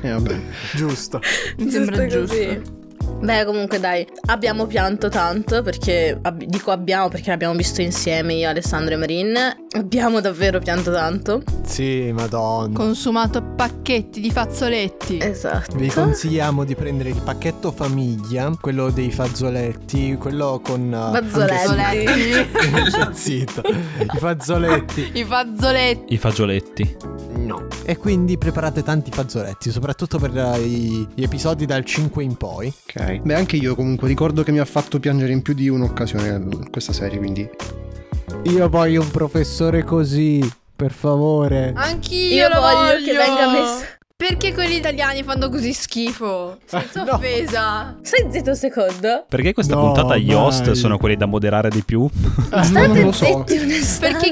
Vabbè. Giusto. Mi sembra giusto. Beh, comunque dai, abbiamo pianto tanto perché, dico abbiamo perché l'abbiamo visto insieme io, Alessandro e Marin. Abbiamo davvero pianto tanto. Sì, madonna. Consumato pacchetti di fazzoletti. Esatto. Vi consigliamo di prendere il pacchetto famiglia, quello dei fazzoletti, quello con... I fazzoletti. No. E quindi preparate tanti fazzoletti, soprattutto per gli episodi dal 5 in poi. Ok. Beh, anche io comunque ricordo che mi ha fatto piangere in più di un'occasione questa serie, quindi... Io voglio un professore così, per favore. Anch'io io lo voglio che venga messo. Perché quelli italiani fanno così schifo? Senza offesa. Stai zitto un secondo. Perché questa puntata gli host sono quelli da moderare di più? Non lo so. Perché i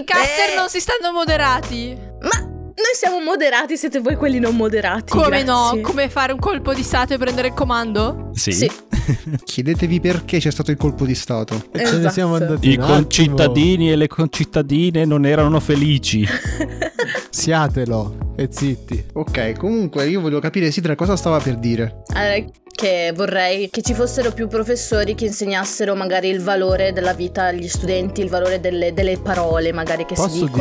caster non si stanno moderati. Ma... noi siamo moderati, siete voi quelli non moderati. Come grazie. No? Come fare un colpo di stato e prendere il comando? Sì. Chiedetevi perché c'è stato il colpo di stato. E esatto. Ce ne siamo andati. I concittadini e le concittadine non erano felici. Siatelo e zitti. Ok, comunque io voglio capire Sidra cosa stava per dire. Allora, che vorrei che ci fossero più professori che insegnassero magari il valore della vita agli studenti, il valore delle parole magari che si dicono.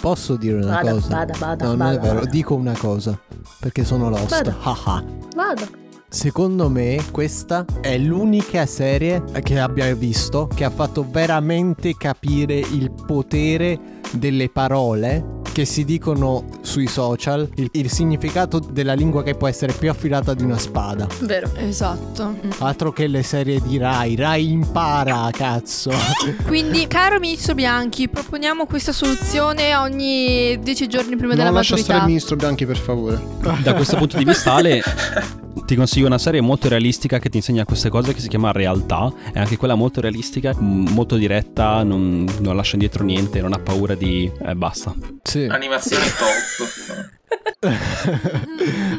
Posso dire una cosa? Bada. No, non è vero, dico una cosa, perché sono lost. Vada. Secondo me questa è l'unica serie che abbia visto che ha fatto veramente capire il potere delle parole che si dicono sui social, il significato della lingua che può essere più affilata di una spada. Vero, esatto. Altro che le serie di Rai impara, cazzo. Quindi, caro ministro Bianchi, proponiamo questa soluzione ogni 10 giorni prima della maturità. Non lascia stare il ministro Bianchi, per favore. Da questo punto di vista, Ale, ti consiglio una serie molto realistica che ti insegna queste cose, che si chiama Realtà. È anche quella molto realistica, molto diretta, non lascia indietro niente, non ha paura di... basta. Sì. Animazioni top.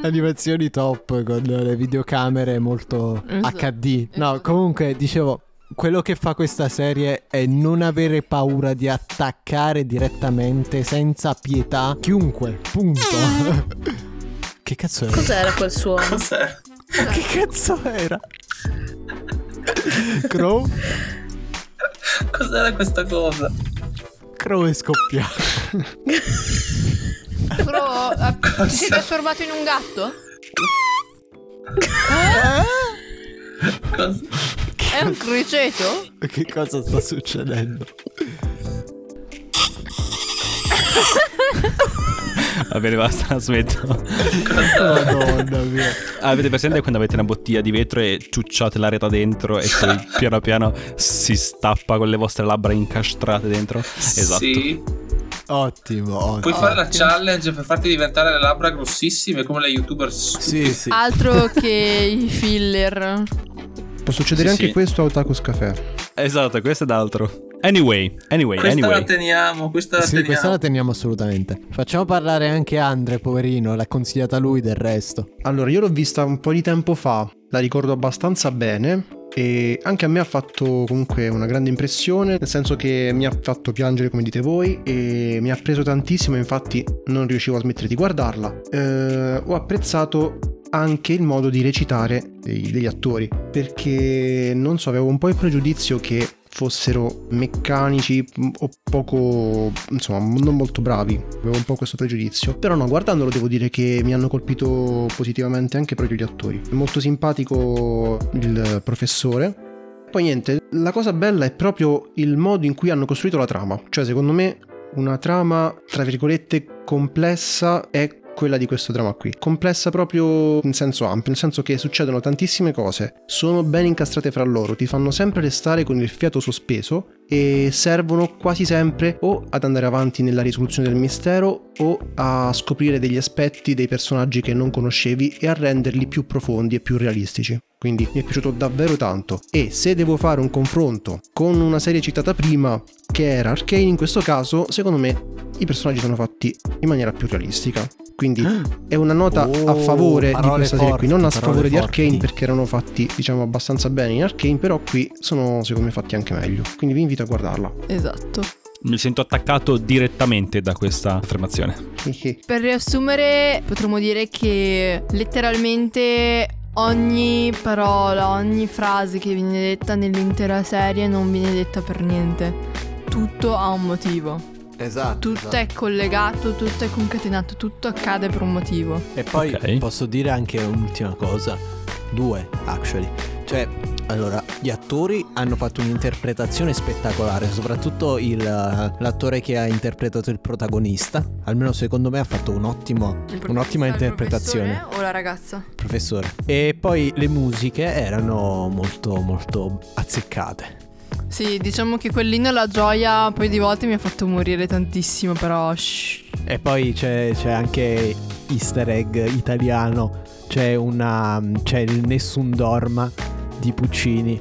Animazioni top con le videocamere molto HD. No, comunque dicevo, quello che fa questa serie è non avere paura di attaccare direttamente senza pietà chiunque, punto. Che cazzo era? Cos'era quel suono? Che cazzo era? Crow? Cos'era questa cosa? Crow è scoppiato. Crow si è trasformato in un gatto? È un criceto? Che cosa sta succedendo? Va bene, basta, la smetto. Madonna mia. Avete presente quando avete una bottiglia di vetro e ciucciate l'aria da dentro e poi piano piano si stappa con le vostre labbra incastrate dentro? Esatto. Sì. Ottimo. Puoi fare la challenge per farti diventare le labbra grossissime come le youtuber. Sì. Altro che i filler. Può succedere anche questo a Otaku's Caffè. Esatto, questo è d'altro. Anyway. Questa la teniamo assolutamente. Facciamo parlare anche Andre, poverino, l'ha consigliata lui del resto. Allora, io l'ho vista un po' di tempo fa, la ricordo abbastanza bene e anche a me ha fatto comunque una grande impressione, nel senso che mi ha fatto piangere come dite voi e mi ha preso tantissimo, infatti non riuscivo a smettere di guardarla. Ho apprezzato anche il modo di recitare degli attori, perché non so, avevo un po' il pregiudizio che fossero meccanici o poco, insomma, non molto bravi, avevo un po' questo pregiudizio, però no, guardandolo devo dire che mi hanno colpito positivamente anche proprio gli attori. È molto simpatico il professore. Poi niente, la cosa bella è proprio il modo in cui hanno costruito la trama, cioè secondo me una trama tra virgolette complessa è quella di questo dramma qui, complessa proprio in senso ampio, nel senso che succedono tantissime cose, sono ben incastrate fra loro, ti fanno sempre restare con il fiato sospeso e servono quasi sempre o ad andare avanti nella risoluzione del mistero o a scoprire degli aspetti dei personaggi che non conoscevi e a renderli più profondi e più realistici. Quindi mi è piaciuto davvero tanto, e se devo fare un confronto con una serie citata prima che era Arcane, in questo caso secondo me i personaggi sono fatti in maniera più realistica, quindi è una nota a favore di questa serie qui, non a sfavore di Arcane, perché erano fatti diciamo abbastanza bene in Arcane, però qui sono secondo me fatti anche meglio, quindi vi invito a guardarla. Esatto. Mi sento attaccato direttamente da questa affermazione. Per riassumere potremmo dire che letteralmente ogni parola, ogni frase che viene detta nell'intera serie non viene detta per niente. Tutto ha un motivo. Esatto. Tutto è collegato, tutto è concatenato, tutto accade per un motivo. E poi posso dire anche un'ultima cosa. Due, actually. Cioè, allora, gli attori hanno fatto un'interpretazione spettacolare, soprattutto l'attore che ha interpretato il protagonista, almeno secondo me ha fatto un'ottima interpretazione. O la ragazza? Professore. E poi le musiche erano molto molto azzeccate. Sì, diciamo che quellino la gioia poi di volte mi ha fatto morire tantissimo, però E poi c'è anche easter egg italiano, c'è il Nessun Dorma di Puccini,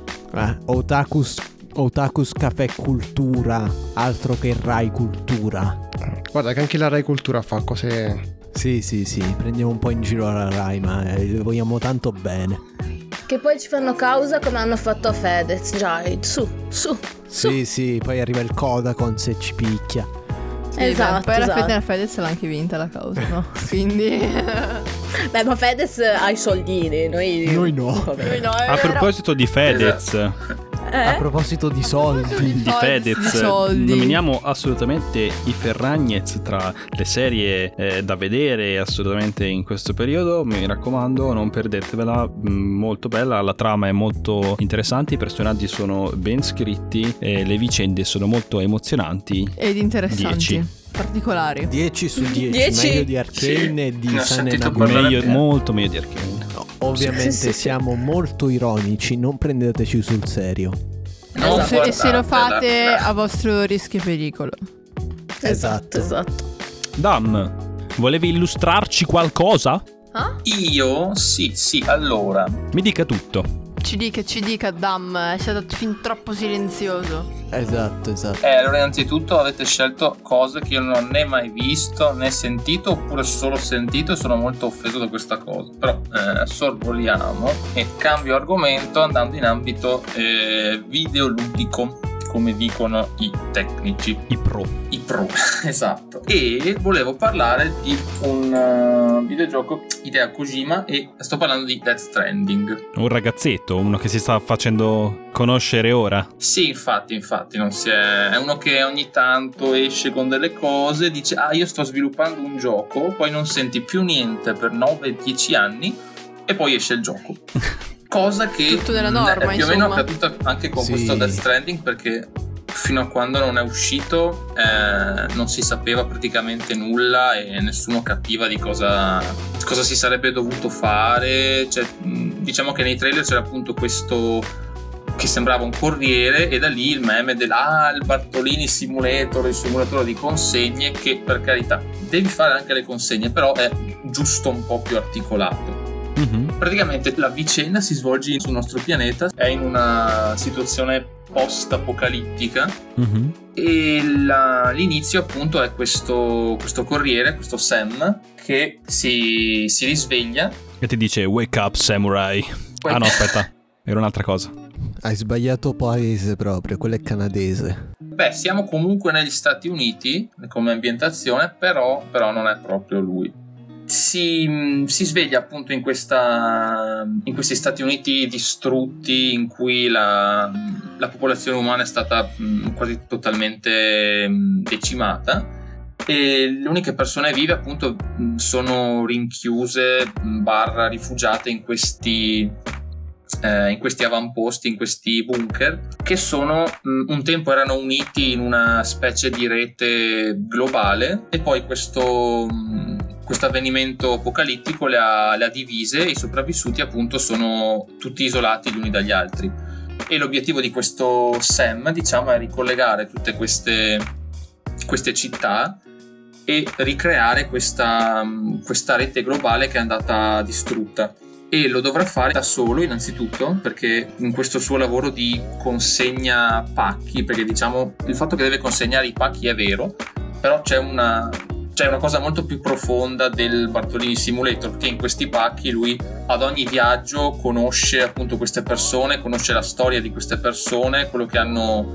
Otaku's Caffè Cultura, altro che Rai Cultura. Guarda che anche la Rai Cultura fa cose... Sì, prendiamo un po' in giro la Rai, ma le vogliamo tanto bene. Che poi ci fanno causa come hanno fatto a Fedez, su. Sì, poi arriva il Codacon se ci picchia. Esatto. Poi alla Fedez l'ha anche vinta la causa, no? Quindi... Beh, ma Fedez ha i soldini, noi no. Vabbè. A proposito di Fedez... Esatto. A proposito di soldi di Fedez, nominiamo assolutamente i Ferragnez tra le serie da vedere assolutamente in questo periodo. Mi raccomando, non perdetevela, molto bella, la trama è molto interessante, i personaggi sono ben scritti e le vicende sono molto emozionanti ed interessanti. 10. Particolari. 10 su 10, meglio di Arcane e di Sannen A Gumi. Molto meglio di Arcane. No, ovviamente siamo molto ironici, non prendeteci sul serio. Se lo fate a vostro rischio e pericolo. Esatto. Dam, volevi illustrarci qualcosa? Ah? Io? Sì, allora. Mi dica tutto. Ci dica, Dam, è stato fin troppo silenzioso. Esatto. Allora, innanzitutto avete scelto cose che io non ho né mai visto né sentito, oppure solo sentito, e sono molto offeso da questa cosa. Però sorvoliamo e cambio argomento andando in ambito videoludico, come dicono i tecnici, i pro. Esatto. E volevo parlare di un videogioco idea Kojima, e sto parlando di Death Stranding. Un ragazzetto, uno che si sta facendo conoscere ora. Sì, infatti non si è uno che ogni tanto esce con delle cose, dice io sto sviluppando un gioco, poi non senti più niente per 9-10 anni e poi esce il gioco. Cosa che tutto della norma, è più o meno accaduta anche con questo Death Stranding, perché fino a quando non è uscito non si sapeva praticamente nulla e nessuno capiva di cosa si sarebbe dovuto fare. Cioè, diciamo che nei trailer c'era appunto questo che sembrava un corriere, e da lì il meme del Bartolini Simulator, il simulatore di consegne, che per carità devi fare anche le consegne, però è giusto un po' più articolato. Praticamente la vicenda si svolge sul nostro pianeta, è in una situazione post-apocalittica. Mm-hmm. E l'inizio appunto è questo corriere, questo Sam, che si risveglia e ti dice "Wake up, samurai". Ah no, aspetta, era un'altra cosa. Hai sbagliato paese proprio, quello è canadese. Beh, siamo comunque negli Stati Uniti come ambientazione, però non è proprio lui. Si sveglia appunto in questi Stati Uniti distrutti, in cui la popolazione umana è stata quasi totalmente decimata, e le uniche persone vive appunto sono rinchiuse / rifugiate in questi avamposti, in questi bunker, che sono un tempo erano uniti in una specie di rete globale, e poi questo avvenimento apocalittico le ha divise, e i sopravvissuti appunto sono tutti isolati gli uni dagli altri. E l'obiettivo di questo Sam, diciamo, è ricollegare tutte queste città e ricreare questa rete globale che è andata distrutta. E lo dovrà fare da solo innanzitutto, perché in questo suo lavoro di consegna pacchi, perché diciamo il fatto che deve consegnare i pacchi è vero, però c'è una cosa molto più profonda del Bartolini Simulator, perché in questi pacchi lui ad ogni viaggio conosce appunto queste persone, conosce la storia di queste persone, quello che hanno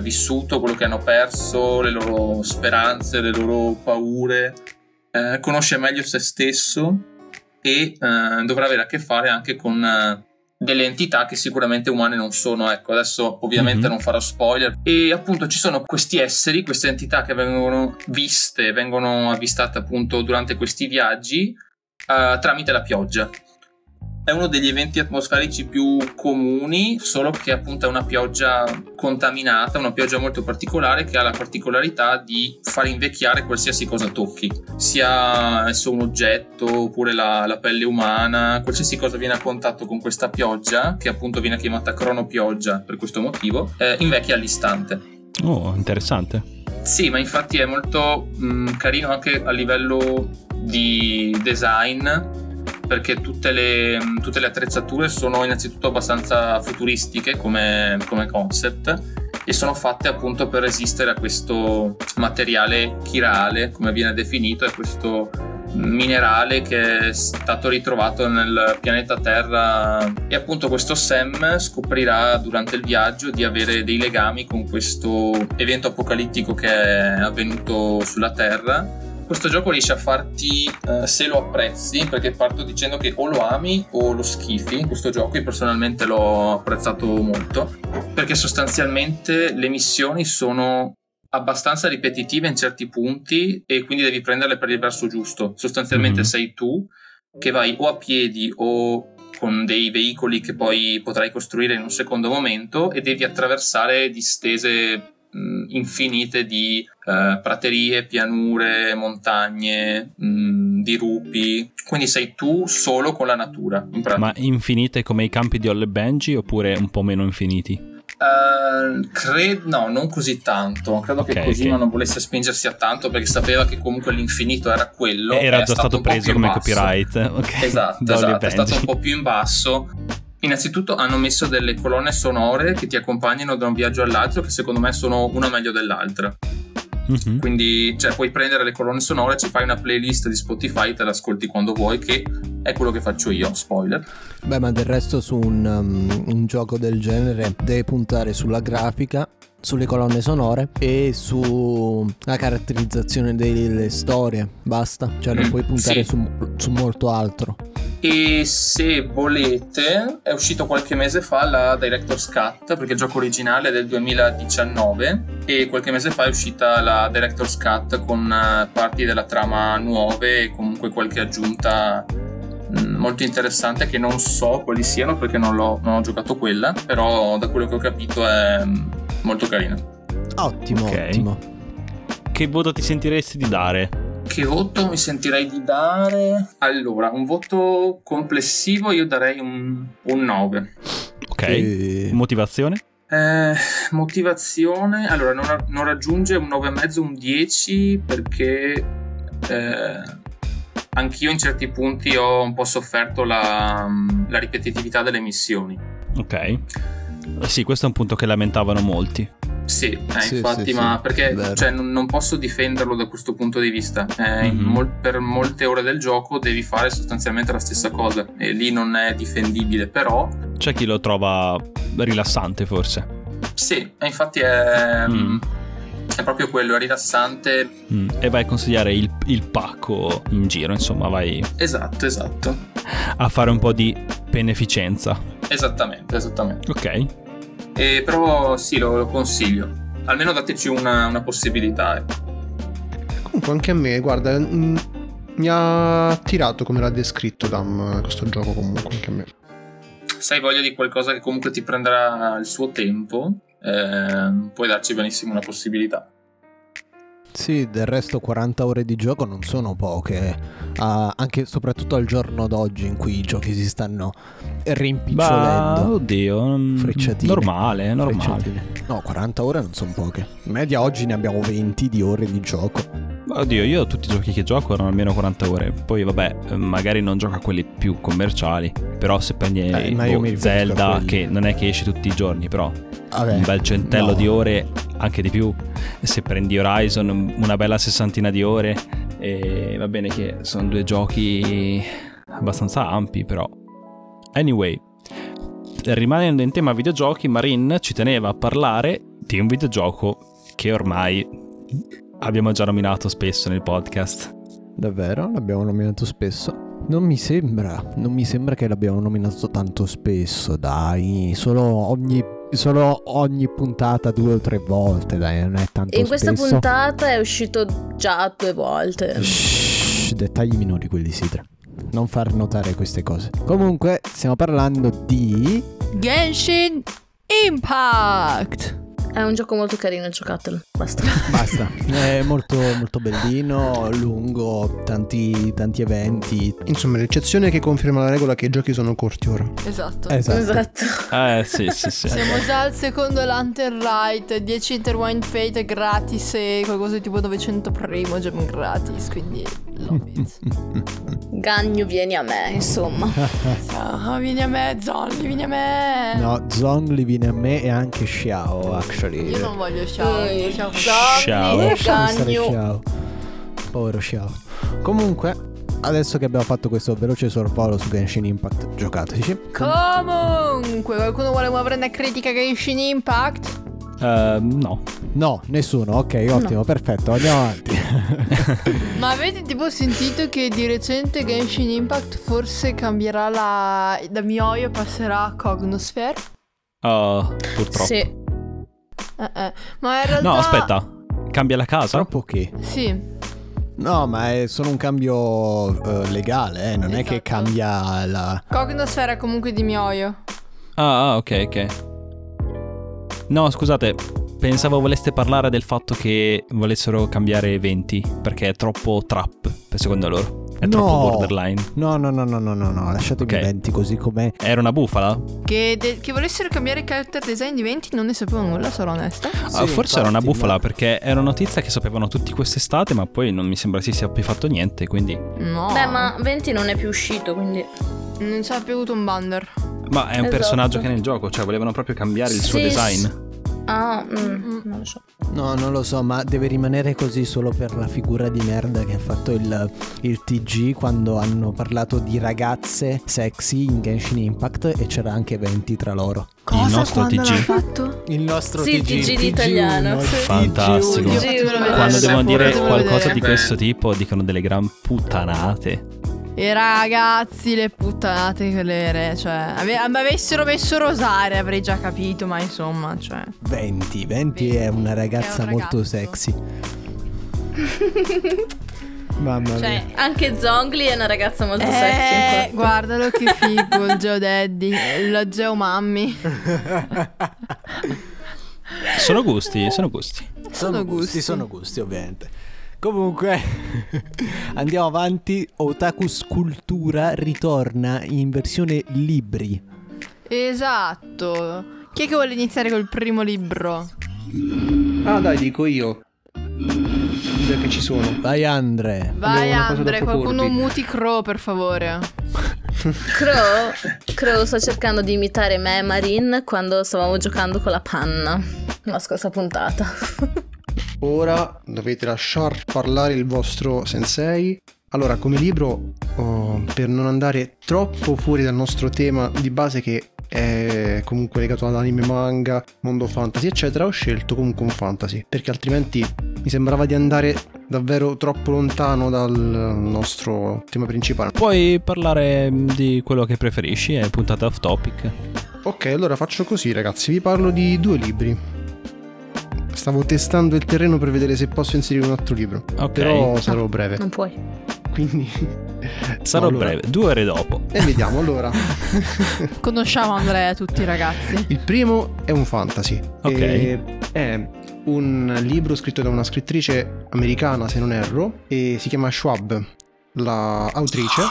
vissuto, quello che hanno perso, le loro speranze, le loro paure, conosce meglio se stesso, e dovrà avere a che fare anche con delle entità che sicuramente umane non sono. Ecco, adesso ovviamente non farò spoiler. E appunto ci sono questi esseri, queste entità che vengono avvistate appunto durante questi viaggi tramite la pioggia. È uno degli eventi atmosferici più comuni, solo che appunto è una pioggia contaminata, una pioggia molto particolare, che ha la particolarità di far invecchiare qualsiasi cosa tocchi, sia esso un oggetto oppure la pelle umana. Qualsiasi cosa viene a contatto con questa pioggia, che appunto viene chiamata cronopioggia per questo motivo, invecchia all'istante. Oh, interessante. Sì, ma infatti è molto carino anche a livello di design, perché tutte le attrezzature sono innanzitutto abbastanza futuristiche come concept, e sono fatte appunto per resistere a questo materiale chirale, come viene definito, è questo minerale che è stato ritrovato nel pianeta Terra. E appunto questo Sam scoprirà durante il viaggio di avere dei legami con questo evento apocalittico che è avvenuto sulla Terra. Questo gioco riesce a farti, se lo apprezzi, perché parto dicendo che o lo ami o lo schifi. Questo gioco io personalmente l'ho apprezzato molto, perché sostanzialmente le missioni sono abbastanza ripetitive in certi punti, e quindi devi prenderle per il verso giusto. Sostanzialmente sei tu che vai o a piedi o con dei veicoli che poi potrai costruire in un secondo momento, e devi attraversare distese infinite di praterie, pianure, montagne, dirupi. Quindi sei tu solo con la natura, in pratica. Ma infinite come i campi di Hollow Benji, oppure un po' meno infiniti? No, non così tanto. Credo che Kojima non volesse spingersi a tanto, perché sapeva che comunque l'infinito era quello. Era già stato preso come copyright. Okay. Esatto, è stato un po' più in basso. Innanzitutto hanno messo delle colonne sonore che ti accompagnano da un viaggio all'altro, che secondo me sono una meglio dell'altra. Quindi cioè, puoi prendere le colonne sonore, ci fai una playlist di Spotify, te l'ascolti quando vuoi, che è quello che faccio io, spoiler. Beh, ma del resto su un gioco del genere devi puntare sulla grafica, sulle colonne sonore e sulla caratterizzazione delle storie, basta. Cioè non puoi puntare su molto altro. E se volete, è uscito qualche mese fa la Director's Cut, perché il gioco originale è del 2019, e qualche mese fa è uscita la Director's Cut con parti della trama nuove e comunque qualche aggiunta molto interessante, che non so quali siano perché non ho giocato quella, però da quello che ho capito è molto carina. Ottimo. Che voto ti sentiresti di dare? Che voto mi sentirei di dare? Allora, un voto complessivo io darei un 9. Ok, e... motivazione? Motivazione, allora non raggiunge un 9,5, un 10, perché anch'io in certi punti ho un po' sofferto la ripetitività delle missioni. Ok. Sì, questo è un punto che lamentavano molti. Sì, infatti, sì, ma sì, perché cioè, non posso difenderlo da questo punto di vista. Per molte ore del gioco devi fare sostanzialmente la stessa cosa e lì non è difendibile, però... C'è chi lo trova rilassante, forse. Sì, infatti è proprio quello, è rilassante. E vai a consigliare il pacco in giro, insomma, vai... Esatto. A fare un po' di beneficenza. Esattamente. Ok. Però sì, lo consiglio. Almeno dateci una possibilità. Comunque anche a me, guarda, mi ha attirato come l'ha descritto Dam questo gioco, comunque anche a me. Se hai voglia di qualcosa che comunque ti prenderà il suo tempo, puoi darci benissimo una possibilità. Sì, del resto 40 ore di gioco non sono poche, anche soprattutto al giorno d'oggi in cui i giochi si stanno rimpicciolendo. Bah, oddio, frecciatine. Normale. Frecciatine. No, 40 ore non sono poche. In media oggi ne abbiamo 20 di ore di gioco. Oddio, io tutti i giochi che gioco erano almeno 40 ore. Poi vabbè, magari non gioco a quelli più commerciali, però se prendi Zelda, che non è che esce tutti i giorni, però vabbè, un bel centello di ore, anche di più. Se prendi Horizon, una bella sessantina di ore, e va bene che sono due giochi abbastanza ampi, però anyway, rimanendo in tema videogiochi, Marin ci teneva a parlare di un videogioco che ormai abbiamo già nominato spesso nel podcast. Davvero? L'abbiamo nominato spesso? Non mi sembra che l'abbiamo nominato tanto spesso, dai. Solo ogni puntata 2 o 3 volte, dai, non è tanto spesso. In questa puntata è uscito già 2 volte. Shhh, dettagli minori quelli, Sidra. Non far notare queste cose. Comunque, stiamo parlando di... Genshin Impact! È un gioco molto carino, giocatelo. Basta. È molto, molto bellino, lungo, tanti eventi. Insomma, l'eccezione che conferma la regola che i giochi sono corti ora. Esatto. Sì. Siamo già al secondo Lantern Right, 10 Intertwined Fate gratis e qualcosa tipo 900 primo gem gratis, quindi love it. Gagno, vieni a me, insomma. No, vieni a me, Zongli, vieni a me. No, Zongli viene a me e anche Xiao, actually. Io non voglio Xiao. Ciao. Povero Xiao. Comunque, adesso che abbiamo fatto questo veloce sorvolo su Genshin Impact, giocateci. Comunque, qualcuno vuole una breve critica Genshin Impact? No, nessuno. Ok, ottimo, no. Perfetto, andiamo avanti. Ma avete tipo sentito che di recente Genshin Impact forse cambierà da miHoYo e passerà a Cognosphere? Purtroppo sì. Ma in realtà... No, aspetta, cambia la casa? Troppo che? Sì. No, ma è solo un cambio legale, non esatto. È che cambia la... Cognosphere comunque di miHoYo. Ah, ok. No, scusate, pensavo voleste parlare del fatto che volessero cambiare Venti, perché è troppo trap, secondo loro. Troppo borderline. No, lasciatemi Venti così com'è. Era una bufala? Che volessero cambiare il character design di Venti non ne sapevo nulla, sarò onesta. Forse era una bufala, no? Perché era una notizia che sapevano tutti quest'estate, ma poi non mi sembra si sia più fatto niente, quindi... No. Beh, ma Venti non è più uscito, quindi... Non c'è più avuto un banner. Ma è un personaggio che è nel gioco, cioè volevano proprio cambiare il suo design. Non lo so. No, non lo so, ma deve rimanere così solo per la figura di merda che ha fatto il TG quando hanno parlato di ragazze sexy in Genshin Impact e c'era anche 20 tra loro. Cosa? Il nostro TG? Fatto? Il nostro TG. Sì, TG di italiano. Fantastico. Quando devono dire qualcosa di questo tipo dicono delle gran puttanate. E ragazzi, le puttanate quelle, cioè, avessero messo Rosare avrei già capito, ma insomma, cioè. Venti è una ragazza molto sexy. Mamma mia. Cioè, anche Zongli è una ragazza molto sexy. Guardalo che figo, il Geo Daddy, il Geo Mammy. Sono gusti, ovviamente. Comunque, andiamo avanti. Otaku's Cultura ritorna in versione libri. Esatto. Chi è che vuole iniziare col primo libro? Ah dai, dico io. Già che ci sono. Vai Andre. Qualcuno muti Crow per favore. Crow sta cercando di imitare me e Marin quando stavamo giocando con la panna la scorsa puntata. Ora dovete lasciar parlare il vostro sensei. Allora, come libro, per non andare troppo fuori dal nostro tema di base che è comunque legato ad anime, manga, mondo fantasy eccetera, ho scelto comunque un fantasy perché altrimenti mi sembrava di andare davvero troppo lontano dal nostro tema principale. Puoi parlare di quello che preferisci, è puntata off topic. Ok, allora faccio così ragazzi, vi parlo di due libri. Stavo testando il terreno per vedere se posso inserire un altro libro. Okay. Però sarò breve. Non puoi. Quindi sarò breve, 2 ore dopo. E vediamo allora. Conosciamo Andrea tutti ragazzi. Il primo è un fantasy. Ok. È un libro scritto da una scrittrice americana, se non erro, e si chiama Schwab, la autrice.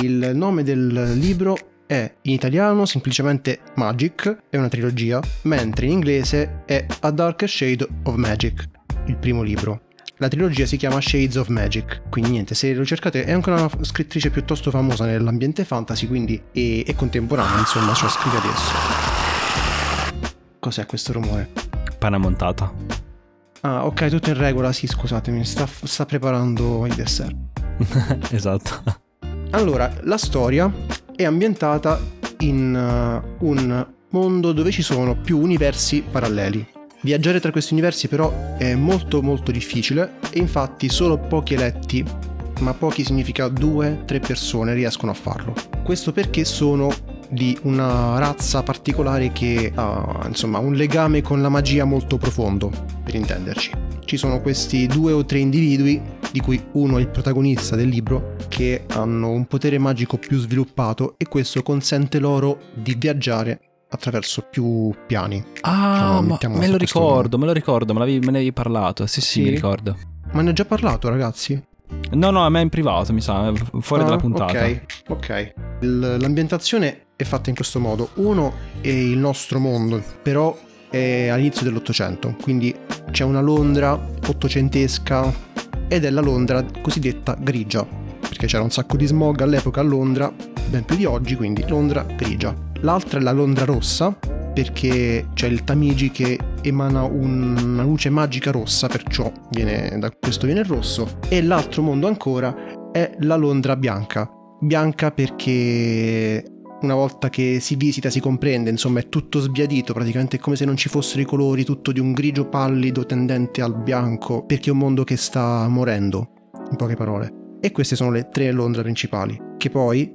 E il nome del libro è in italiano semplicemente Magic, è una trilogia, mentre in inglese è A Dark Shade of Magic, il primo libro. La trilogia si chiama Shades of Magic, quindi niente, se lo cercate è anche una scrittrice piuttosto famosa nell'ambiente fantasy, quindi è contemporanea, insomma, cioè scrive adesso. Cos'è questo rumore? Panna montata. Ah, ok, tutto in regola, sì, scusatemi, sta preparando il dessert. Esatto. Allora, la storia è ambientata in un mondo dove ci sono più universi paralleli. Viaggiare tra questi universi però è molto molto difficile e infatti solo pochi eletti, ma pochi significa 2-3 persone, riescono a farlo. Questo perché sono di una razza particolare che ha insomma un legame con la magia molto profondo, per intenderci. Ci sono questi 2 o 3 individui, di cui uno è il protagonista del libro, che hanno un potere magico più sviluppato e questo consente loro di viaggiare attraverso più piani. Ah, cioè, ma me lo ricordo, me ne avevi parlato. Sì, mi ricordo. Ma ne ho già parlato, ragazzi? No, a me in privato, mi sa, fuori dalla puntata. Ok. L'ambientazione è fatta in questo modo. Uno è il nostro mondo, però è all'inizio dell'Ottocento, quindi c'è una Londra ottocentesca ed è la Londra cosiddetta grigia, perché c'era un sacco di smog all'epoca a Londra, ben più di oggi, quindi Londra grigia. L'altra è la Londra rossa, perché c'è il Tamigi che emana una luce magica rossa, perciò da questo viene il rosso. E l'altro mondo ancora è la Londra bianca, perché una volta che si visita si comprende, insomma è tutto sbiadito, praticamente è come se non ci fossero i colori, tutto di un grigio pallido tendente al bianco, perché è un mondo che sta morendo, in poche parole. E queste sono le 3 Londra principali, che poi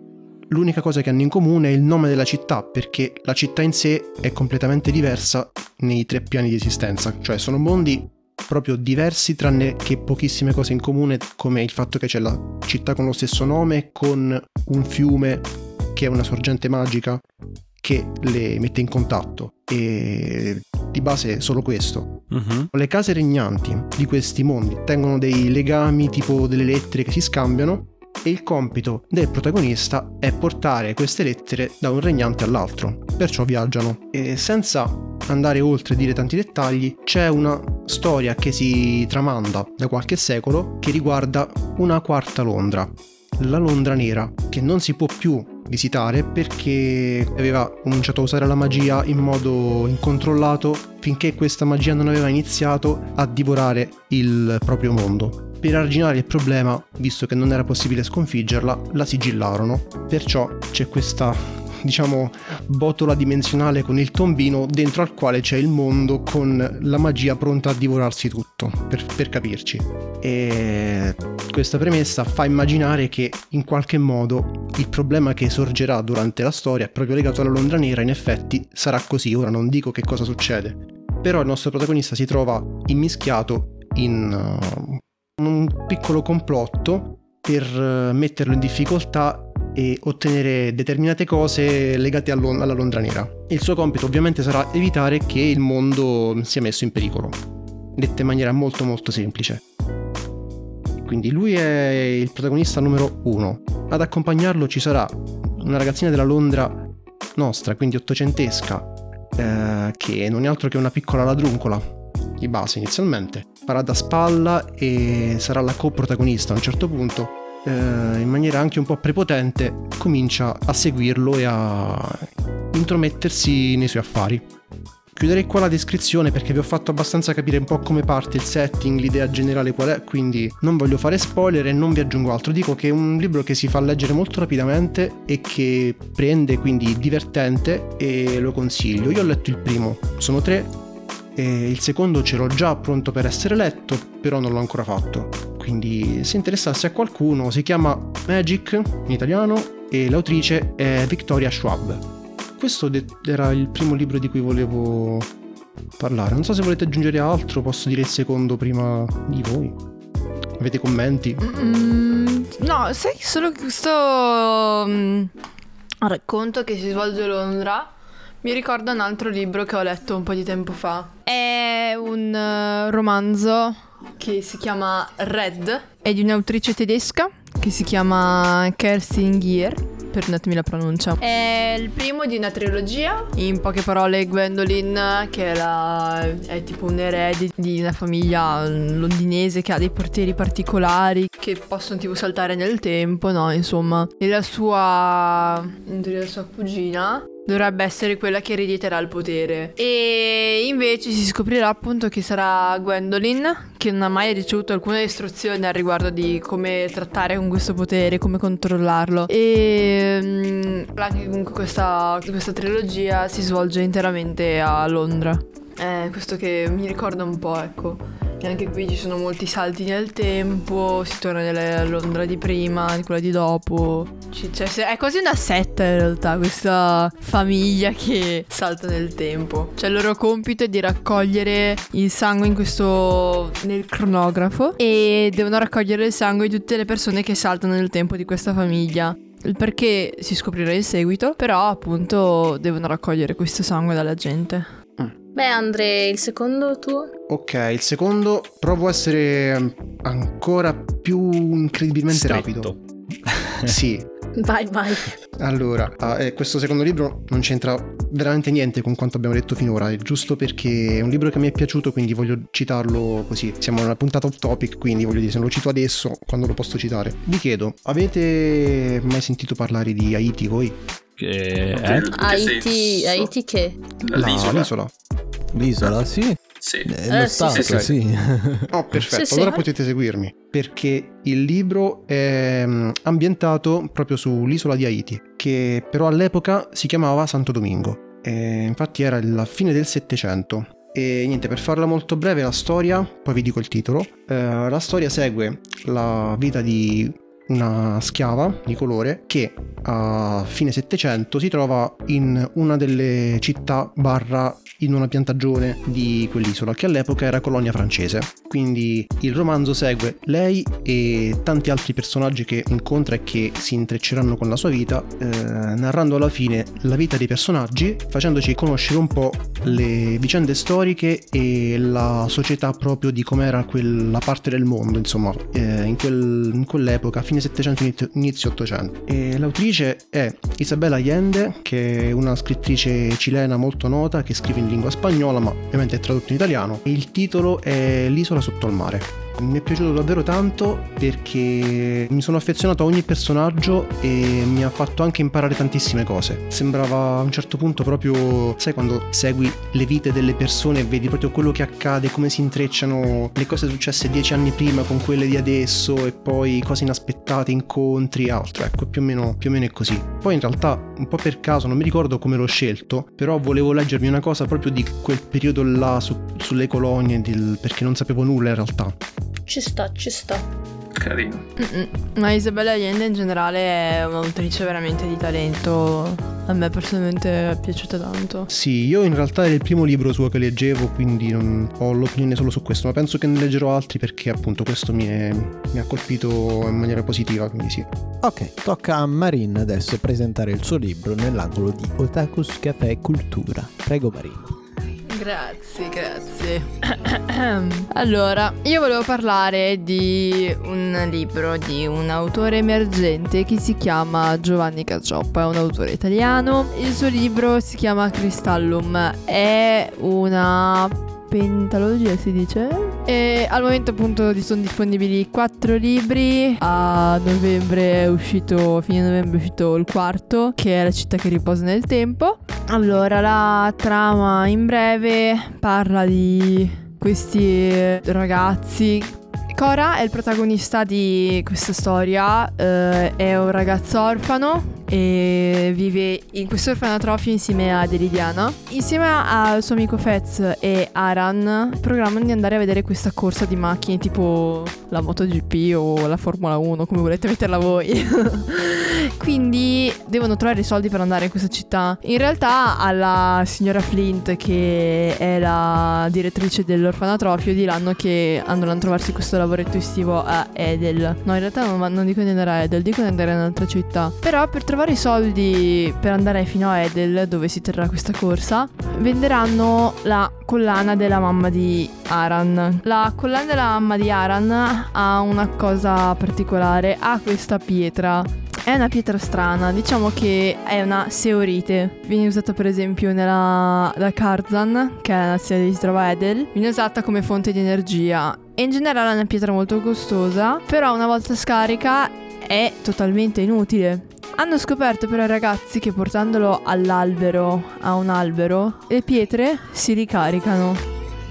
l'unica cosa che hanno in comune è il nome della città, perché la città in sé è completamente diversa nei 3 piani di esistenza, cioè sono mondi proprio diversi tranne che pochissime cose in comune, come il fatto che c'è la città con lo stesso nome, con un fiume che è una sorgente magica che le mette in contatto, e di base è solo questo. Uh-huh. Le case regnanti di questi mondi tengono dei legami tipo delle lettere che si scambiano e il compito del protagonista è portare queste lettere da un regnante all'altro, perciò viaggiano. E senza andare oltre e dire tanti dettagli, c'è una storia che si tramanda da qualche secolo che riguarda una quarta Londra, la Londra nera, che non si può più visitare perché aveva cominciato a usare la magia in modo incontrollato, finché questa magia non aveva iniziato a divorare il proprio mondo. Per arginare il problema, visto che non era possibile sconfiggerla, la sigillarono, perciò c'è questa, diciamo, botola dimensionale con il tombino dentro al quale c'è il mondo con la magia pronta a divorarsi tutto, per capirci. E questa premessa fa immaginare che in qualche modo il problema che sorgerà durante la storia, proprio legato alla Londra nera, in effetti sarà così. Ora non dico che cosa succede, però il nostro protagonista si trova immischiato in un piccolo complotto per metterlo in difficoltà e ottenere determinate cose legate alla Londra nera. Il suo compito ovviamente sarà evitare che il mondo sia messo in pericolo, detto in maniera molto molto semplice. Quindi lui è il protagonista numero 1. Ad accompagnarlo ci sarà una ragazzina della Londra nostra, quindi ottocentesca, che non è altro che una piccola ladruncola di base inizialmente. Farà da spalla e sarà la coprotagonista a un certo punto, in maniera anche un po' prepotente comincia a seguirlo e a intromettersi nei suoi affari. Chiuderei qua la descrizione perché vi ho fatto abbastanza capire un po' come parte il setting, l'idea generale qual è, quindi non voglio fare spoiler e non vi aggiungo altro. Dico che è un libro che si fa leggere molto rapidamente e che prende, quindi divertente, e lo consiglio. Io ho letto il primo, sono 3, e il secondo ce l'ho già pronto per essere letto, però non l'ho ancora fatto. Quindi se interessasse a qualcuno, si chiama Magic in italiano e l'autrice è Victoria Schwab. Questo era il primo libro di cui volevo parlare. Non so se volete aggiungere altro, posso dire il secondo prima di voi. Avete commenti? No, sai solo questo racconto che si svolge a Londra mi ricorda un altro libro che ho letto un po' di tempo fa. È un romanzo che si chiama Red, è di un'autrice tedesca che si chiama Kerstin Gier. Perdonatemi la pronuncia. È il primo di una trilogia. In poche parole, Gwendolyn, che è tipo un erede di una famiglia londinese che ha dei portieri particolari che possono tipo saltare nel tempo, no? Insomma, e la sua cugina dovrebbe essere quella che erediterà il potere. E invece si scoprirà appunto che sarà Gwendolyn, che non ha mai ricevuto alcuna istruzione al riguardo di come trattare con questo potere, come controllarlo. E anche comunque questa trilogia si svolge interamente a Londra. Questo che mi ricorda un po', ecco. E anche qui ci sono molti salti nel tempo, si torna nella Londra di prima, di quella di dopo. È quasi una setta in realtà questa famiglia che salta nel tempo. Cioè il loro compito è di raccogliere il sangue nel cronografo, e devono raccogliere il sangue di tutte le persone che saltano nel tempo di questa famiglia. Il perché si scoprirà in seguito, però appunto devono raccogliere questo sangue dalla gente. Beh, Andre, il secondo tuo? Ok, il secondo provo a essere ancora più incredibilmente rapido. Sì. Vai. Allora, questo secondo libro non c'entra veramente niente con quanto abbiamo detto finora, è giusto perché è un libro che mi è piaciuto, quindi voglio citarlo così. Siamo nella puntata off topic, quindi voglio dire, se non lo cito adesso, quando lo posso citare? Vi chiedo, avete mai sentito parlare di Haiti voi? Haiti che? L'isola, sì. Sì. Lo Stato, sì. Oh, perfetto, sì. Allora potete seguirmi, perché il libro è ambientato proprio sull'isola di Haiti, che però all'epoca si chiamava Santo Domingo. Infatti era la fine del 700. E niente, per farla molto breve, la storia, poi vi dico il titolo, la storia segue la vita di una schiava di colore che a fine 700 si trova in una delle città barra in una piantagione di quell'isola che all'epoca era colonia francese. Quindi il romanzo segue lei e tanti altri personaggi che incontra e che si intrecceranno con la sua vita, narrando alla fine la vita dei personaggi, facendoci conoscere un po' le vicende storiche e la società proprio di com'era quella parte del mondo, insomma, in quell'epoca, fine 700 inizio 800. E l'autrice è Isabella Allende, che è una scrittrice cilena molto nota che scrive in lingua spagnola, ma ovviamente è tradotto in italiano. Il titolo è L'isola sotto al mare. Mi è piaciuto davvero tanto perché mi sono affezionato a ogni personaggio e mi ha fatto anche imparare tantissime cose. Sembrava a un certo punto proprio, sai, quando segui le vite delle persone e vedi proprio quello che accade, come si intrecciano le cose successe 10 anni prima con quelle di adesso, e poi cose inaspettate, incontri e altro. Ecco, più o meno è così. Poi in realtà un po' per caso, non mi ricordo come l'ho scelto, però volevo leggermi una cosa proprio di quel periodo là sulle colonie, perché non sapevo nulla in realtà. Ci sta. Carino. Ma Isabella Allende in generale è un'autrice veramente di talento. A me personalmente è piaciuta tanto. Sì, io in realtà era il primo libro suo che leggevo, quindi non ho l'opinione solo su questo, ma penso che ne leggerò altri perché appunto questo mi ha colpito in maniera positiva, quindi sì. Ok, tocca a Marin adesso presentare il suo libro nell'angolo di Otaku's Caffè Cultura. Prego Marin. Grazie. Allora, io volevo parlare di un libro di un autore emergente che si chiama Giovanni Cacioppo, è un autore italiano. Il suo libro si chiama Crystallum, è una pentalogia si dice. E al momento appunto sono disponibili 4 libri. A novembre è uscito, a fine novembre è uscito il quarto, che è La città che riposa nel tempo. Allora, la trama in breve parla di questi ragazzi. Cora è il protagonista di questa storia, è un ragazzo orfano e vive in questo orfanotrofio insieme a Deridiana. Insieme al suo amico Fez e Aran programmano di andare a vedere questa corsa di macchine tipo la MotoGP o la Formula 1, come volete metterla voi. Quindi devono trovare i soldi per andare in questa città. In realtà alla signora Flint, che è la direttrice dell'orfanotrofio, diranno che andranno a trovarsi questo lavoretto estivo a Edel. No, in realtà non dicono di andare a Edel, dicono di andare in un'altra città. Però per trovare i soldi per andare fino a Edel, dove si terrà questa corsa, venderanno la collana della mamma di Aran. La collana della mamma di Aran ha una cosa particolare, ha questa pietra. È una pietra strana, diciamo che è una seorite. Viene usata per esempio da Karzan, che è la nazione dove si trova Edel. Viene usata come fonte di energia. E in generale è una pietra molto costosa, però una volta scarica è totalmente inutile. Hanno scoperto però i ragazzi che portandolo a un albero, le pietre si ricaricano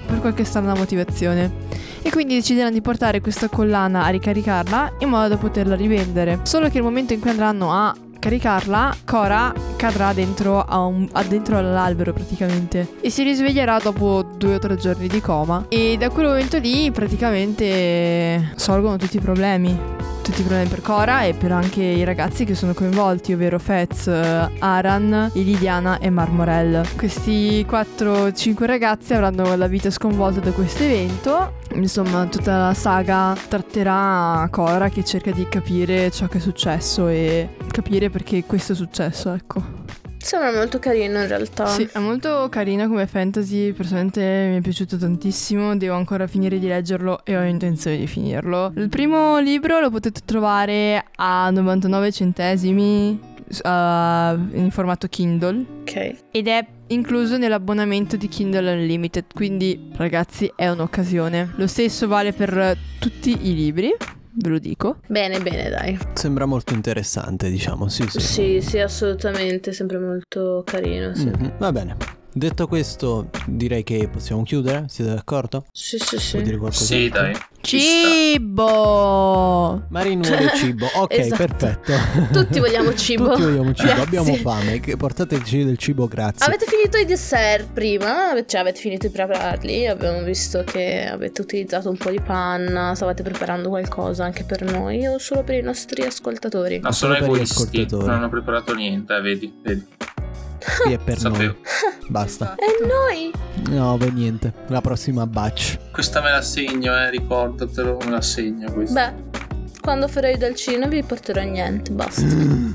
per qualche strana motivazione. E quindi decideranno di portare questa collana a ricaricarla in modo da poterla rivendere. Solo che il momento in cui andranno a caricarla, Cora cadrà dentro all'albero praticamente, e si risveglierà dopo 2 o 3 giorni di coma. E da quel momento lì praticamente sorgono tutti i problemi per Cora e per anche i ragazzi che sono coinvolti, ovvero Fez, Aran, Ilidiana e Marmorel. Questi 4-5 ragazzi avranno la vita sconvolta da questo evento. Insomma, tutta la saga tratterà Cora che cerca di capire ciò che è successo e capire perché questo è successo, ecco. Sembra molto carino in realtà. Sì, è molto carina come fantasy, personalmente mi è piaciuto tantissimo, devo ancora finire di leggerlo e ho intenzione di finirlo. Il primo libro lo potete trovare a 99 centesimi in formato Kindle. Ok. Ed è incluso nell'abbonamento di Kindle Unlimited, quindi ragazzi è un'occasione. Lo stesso vale per tutti i libri. Ve lo dico. Bene, dai. Sembra molto interessante, diciamo, sì. Sì, assolutamente, sempre molto carino, sì. Mm-hmm. Va bene. Detto questo, direi che possiamo chiudere, siete d'accordo? Sì. Vuoi dire qualcosa? Sì, dai. Cibo! Marino vuole cibo, ok, esatto. Perfetto. Tutti vogliamo cibo, grazie. Abbiamo fame, portateci del cibo, grazie. Avete finito i dessert prima? Cioè avete finito di prepararli? Abbiamo visto che avete utilizzato un po' di panna, stavate preparando qualcosa anche per noi o solo per i nostri ascoltatori? No, solo per gli ascoltatori. Non hanno preparato niente, vedi. Sì, è per Sapevo. Noi. Basta. E noi? No, per niente. La prossima batch. Questa me la segno, ricordatelo, me la segno questa. Beh, quando farai dal cinema vi porterò niente, basta.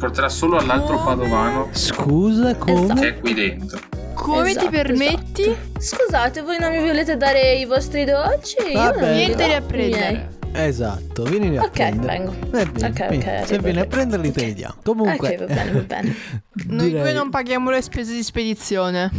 Porterà solo all'altro padovano. Scusa, come? Che è qui dentro. Come ti permetti? Esatto. Scusate, voi non mi volete dare i vostri dolci? Vabbè. Io niente li a prendere. Miei. Esatto, vieni a prendere. Ok, vengo. Bene. Se vieni a prenderli te li diamo. Comunque. Ok, va bene. Noi due non paghiamo le spese di spedizione.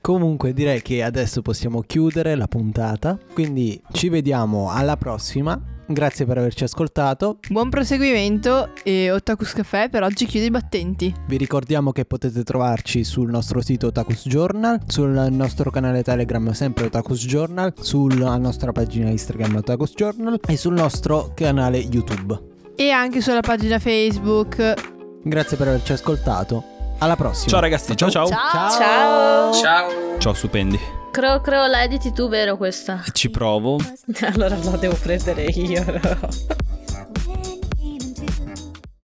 Comunque direi che adesso possiamo chiudere la puntata. Quindi ci vediamo alla prossima. Grazie per averci ascoltato. Buon proseguimento e Otaku's Caffè per oggi chiude i battenti. Vi ricordiamo che potete trovarci sul nostro sito Otaku's Journal, sul nostro canale Telegram sempre Otaku's Journal, sulla nostra pagina Instagram Otaku's Journal e sul nostro canale YouTube. E anche sulla pagina Facebook. Grazie per averci ascoltato. Alla prossima. Ciao ragazzi, ciao. Ciao stupendi. Cro, la editi tu, vero questa? Ci provo. Allora la devo prendere io.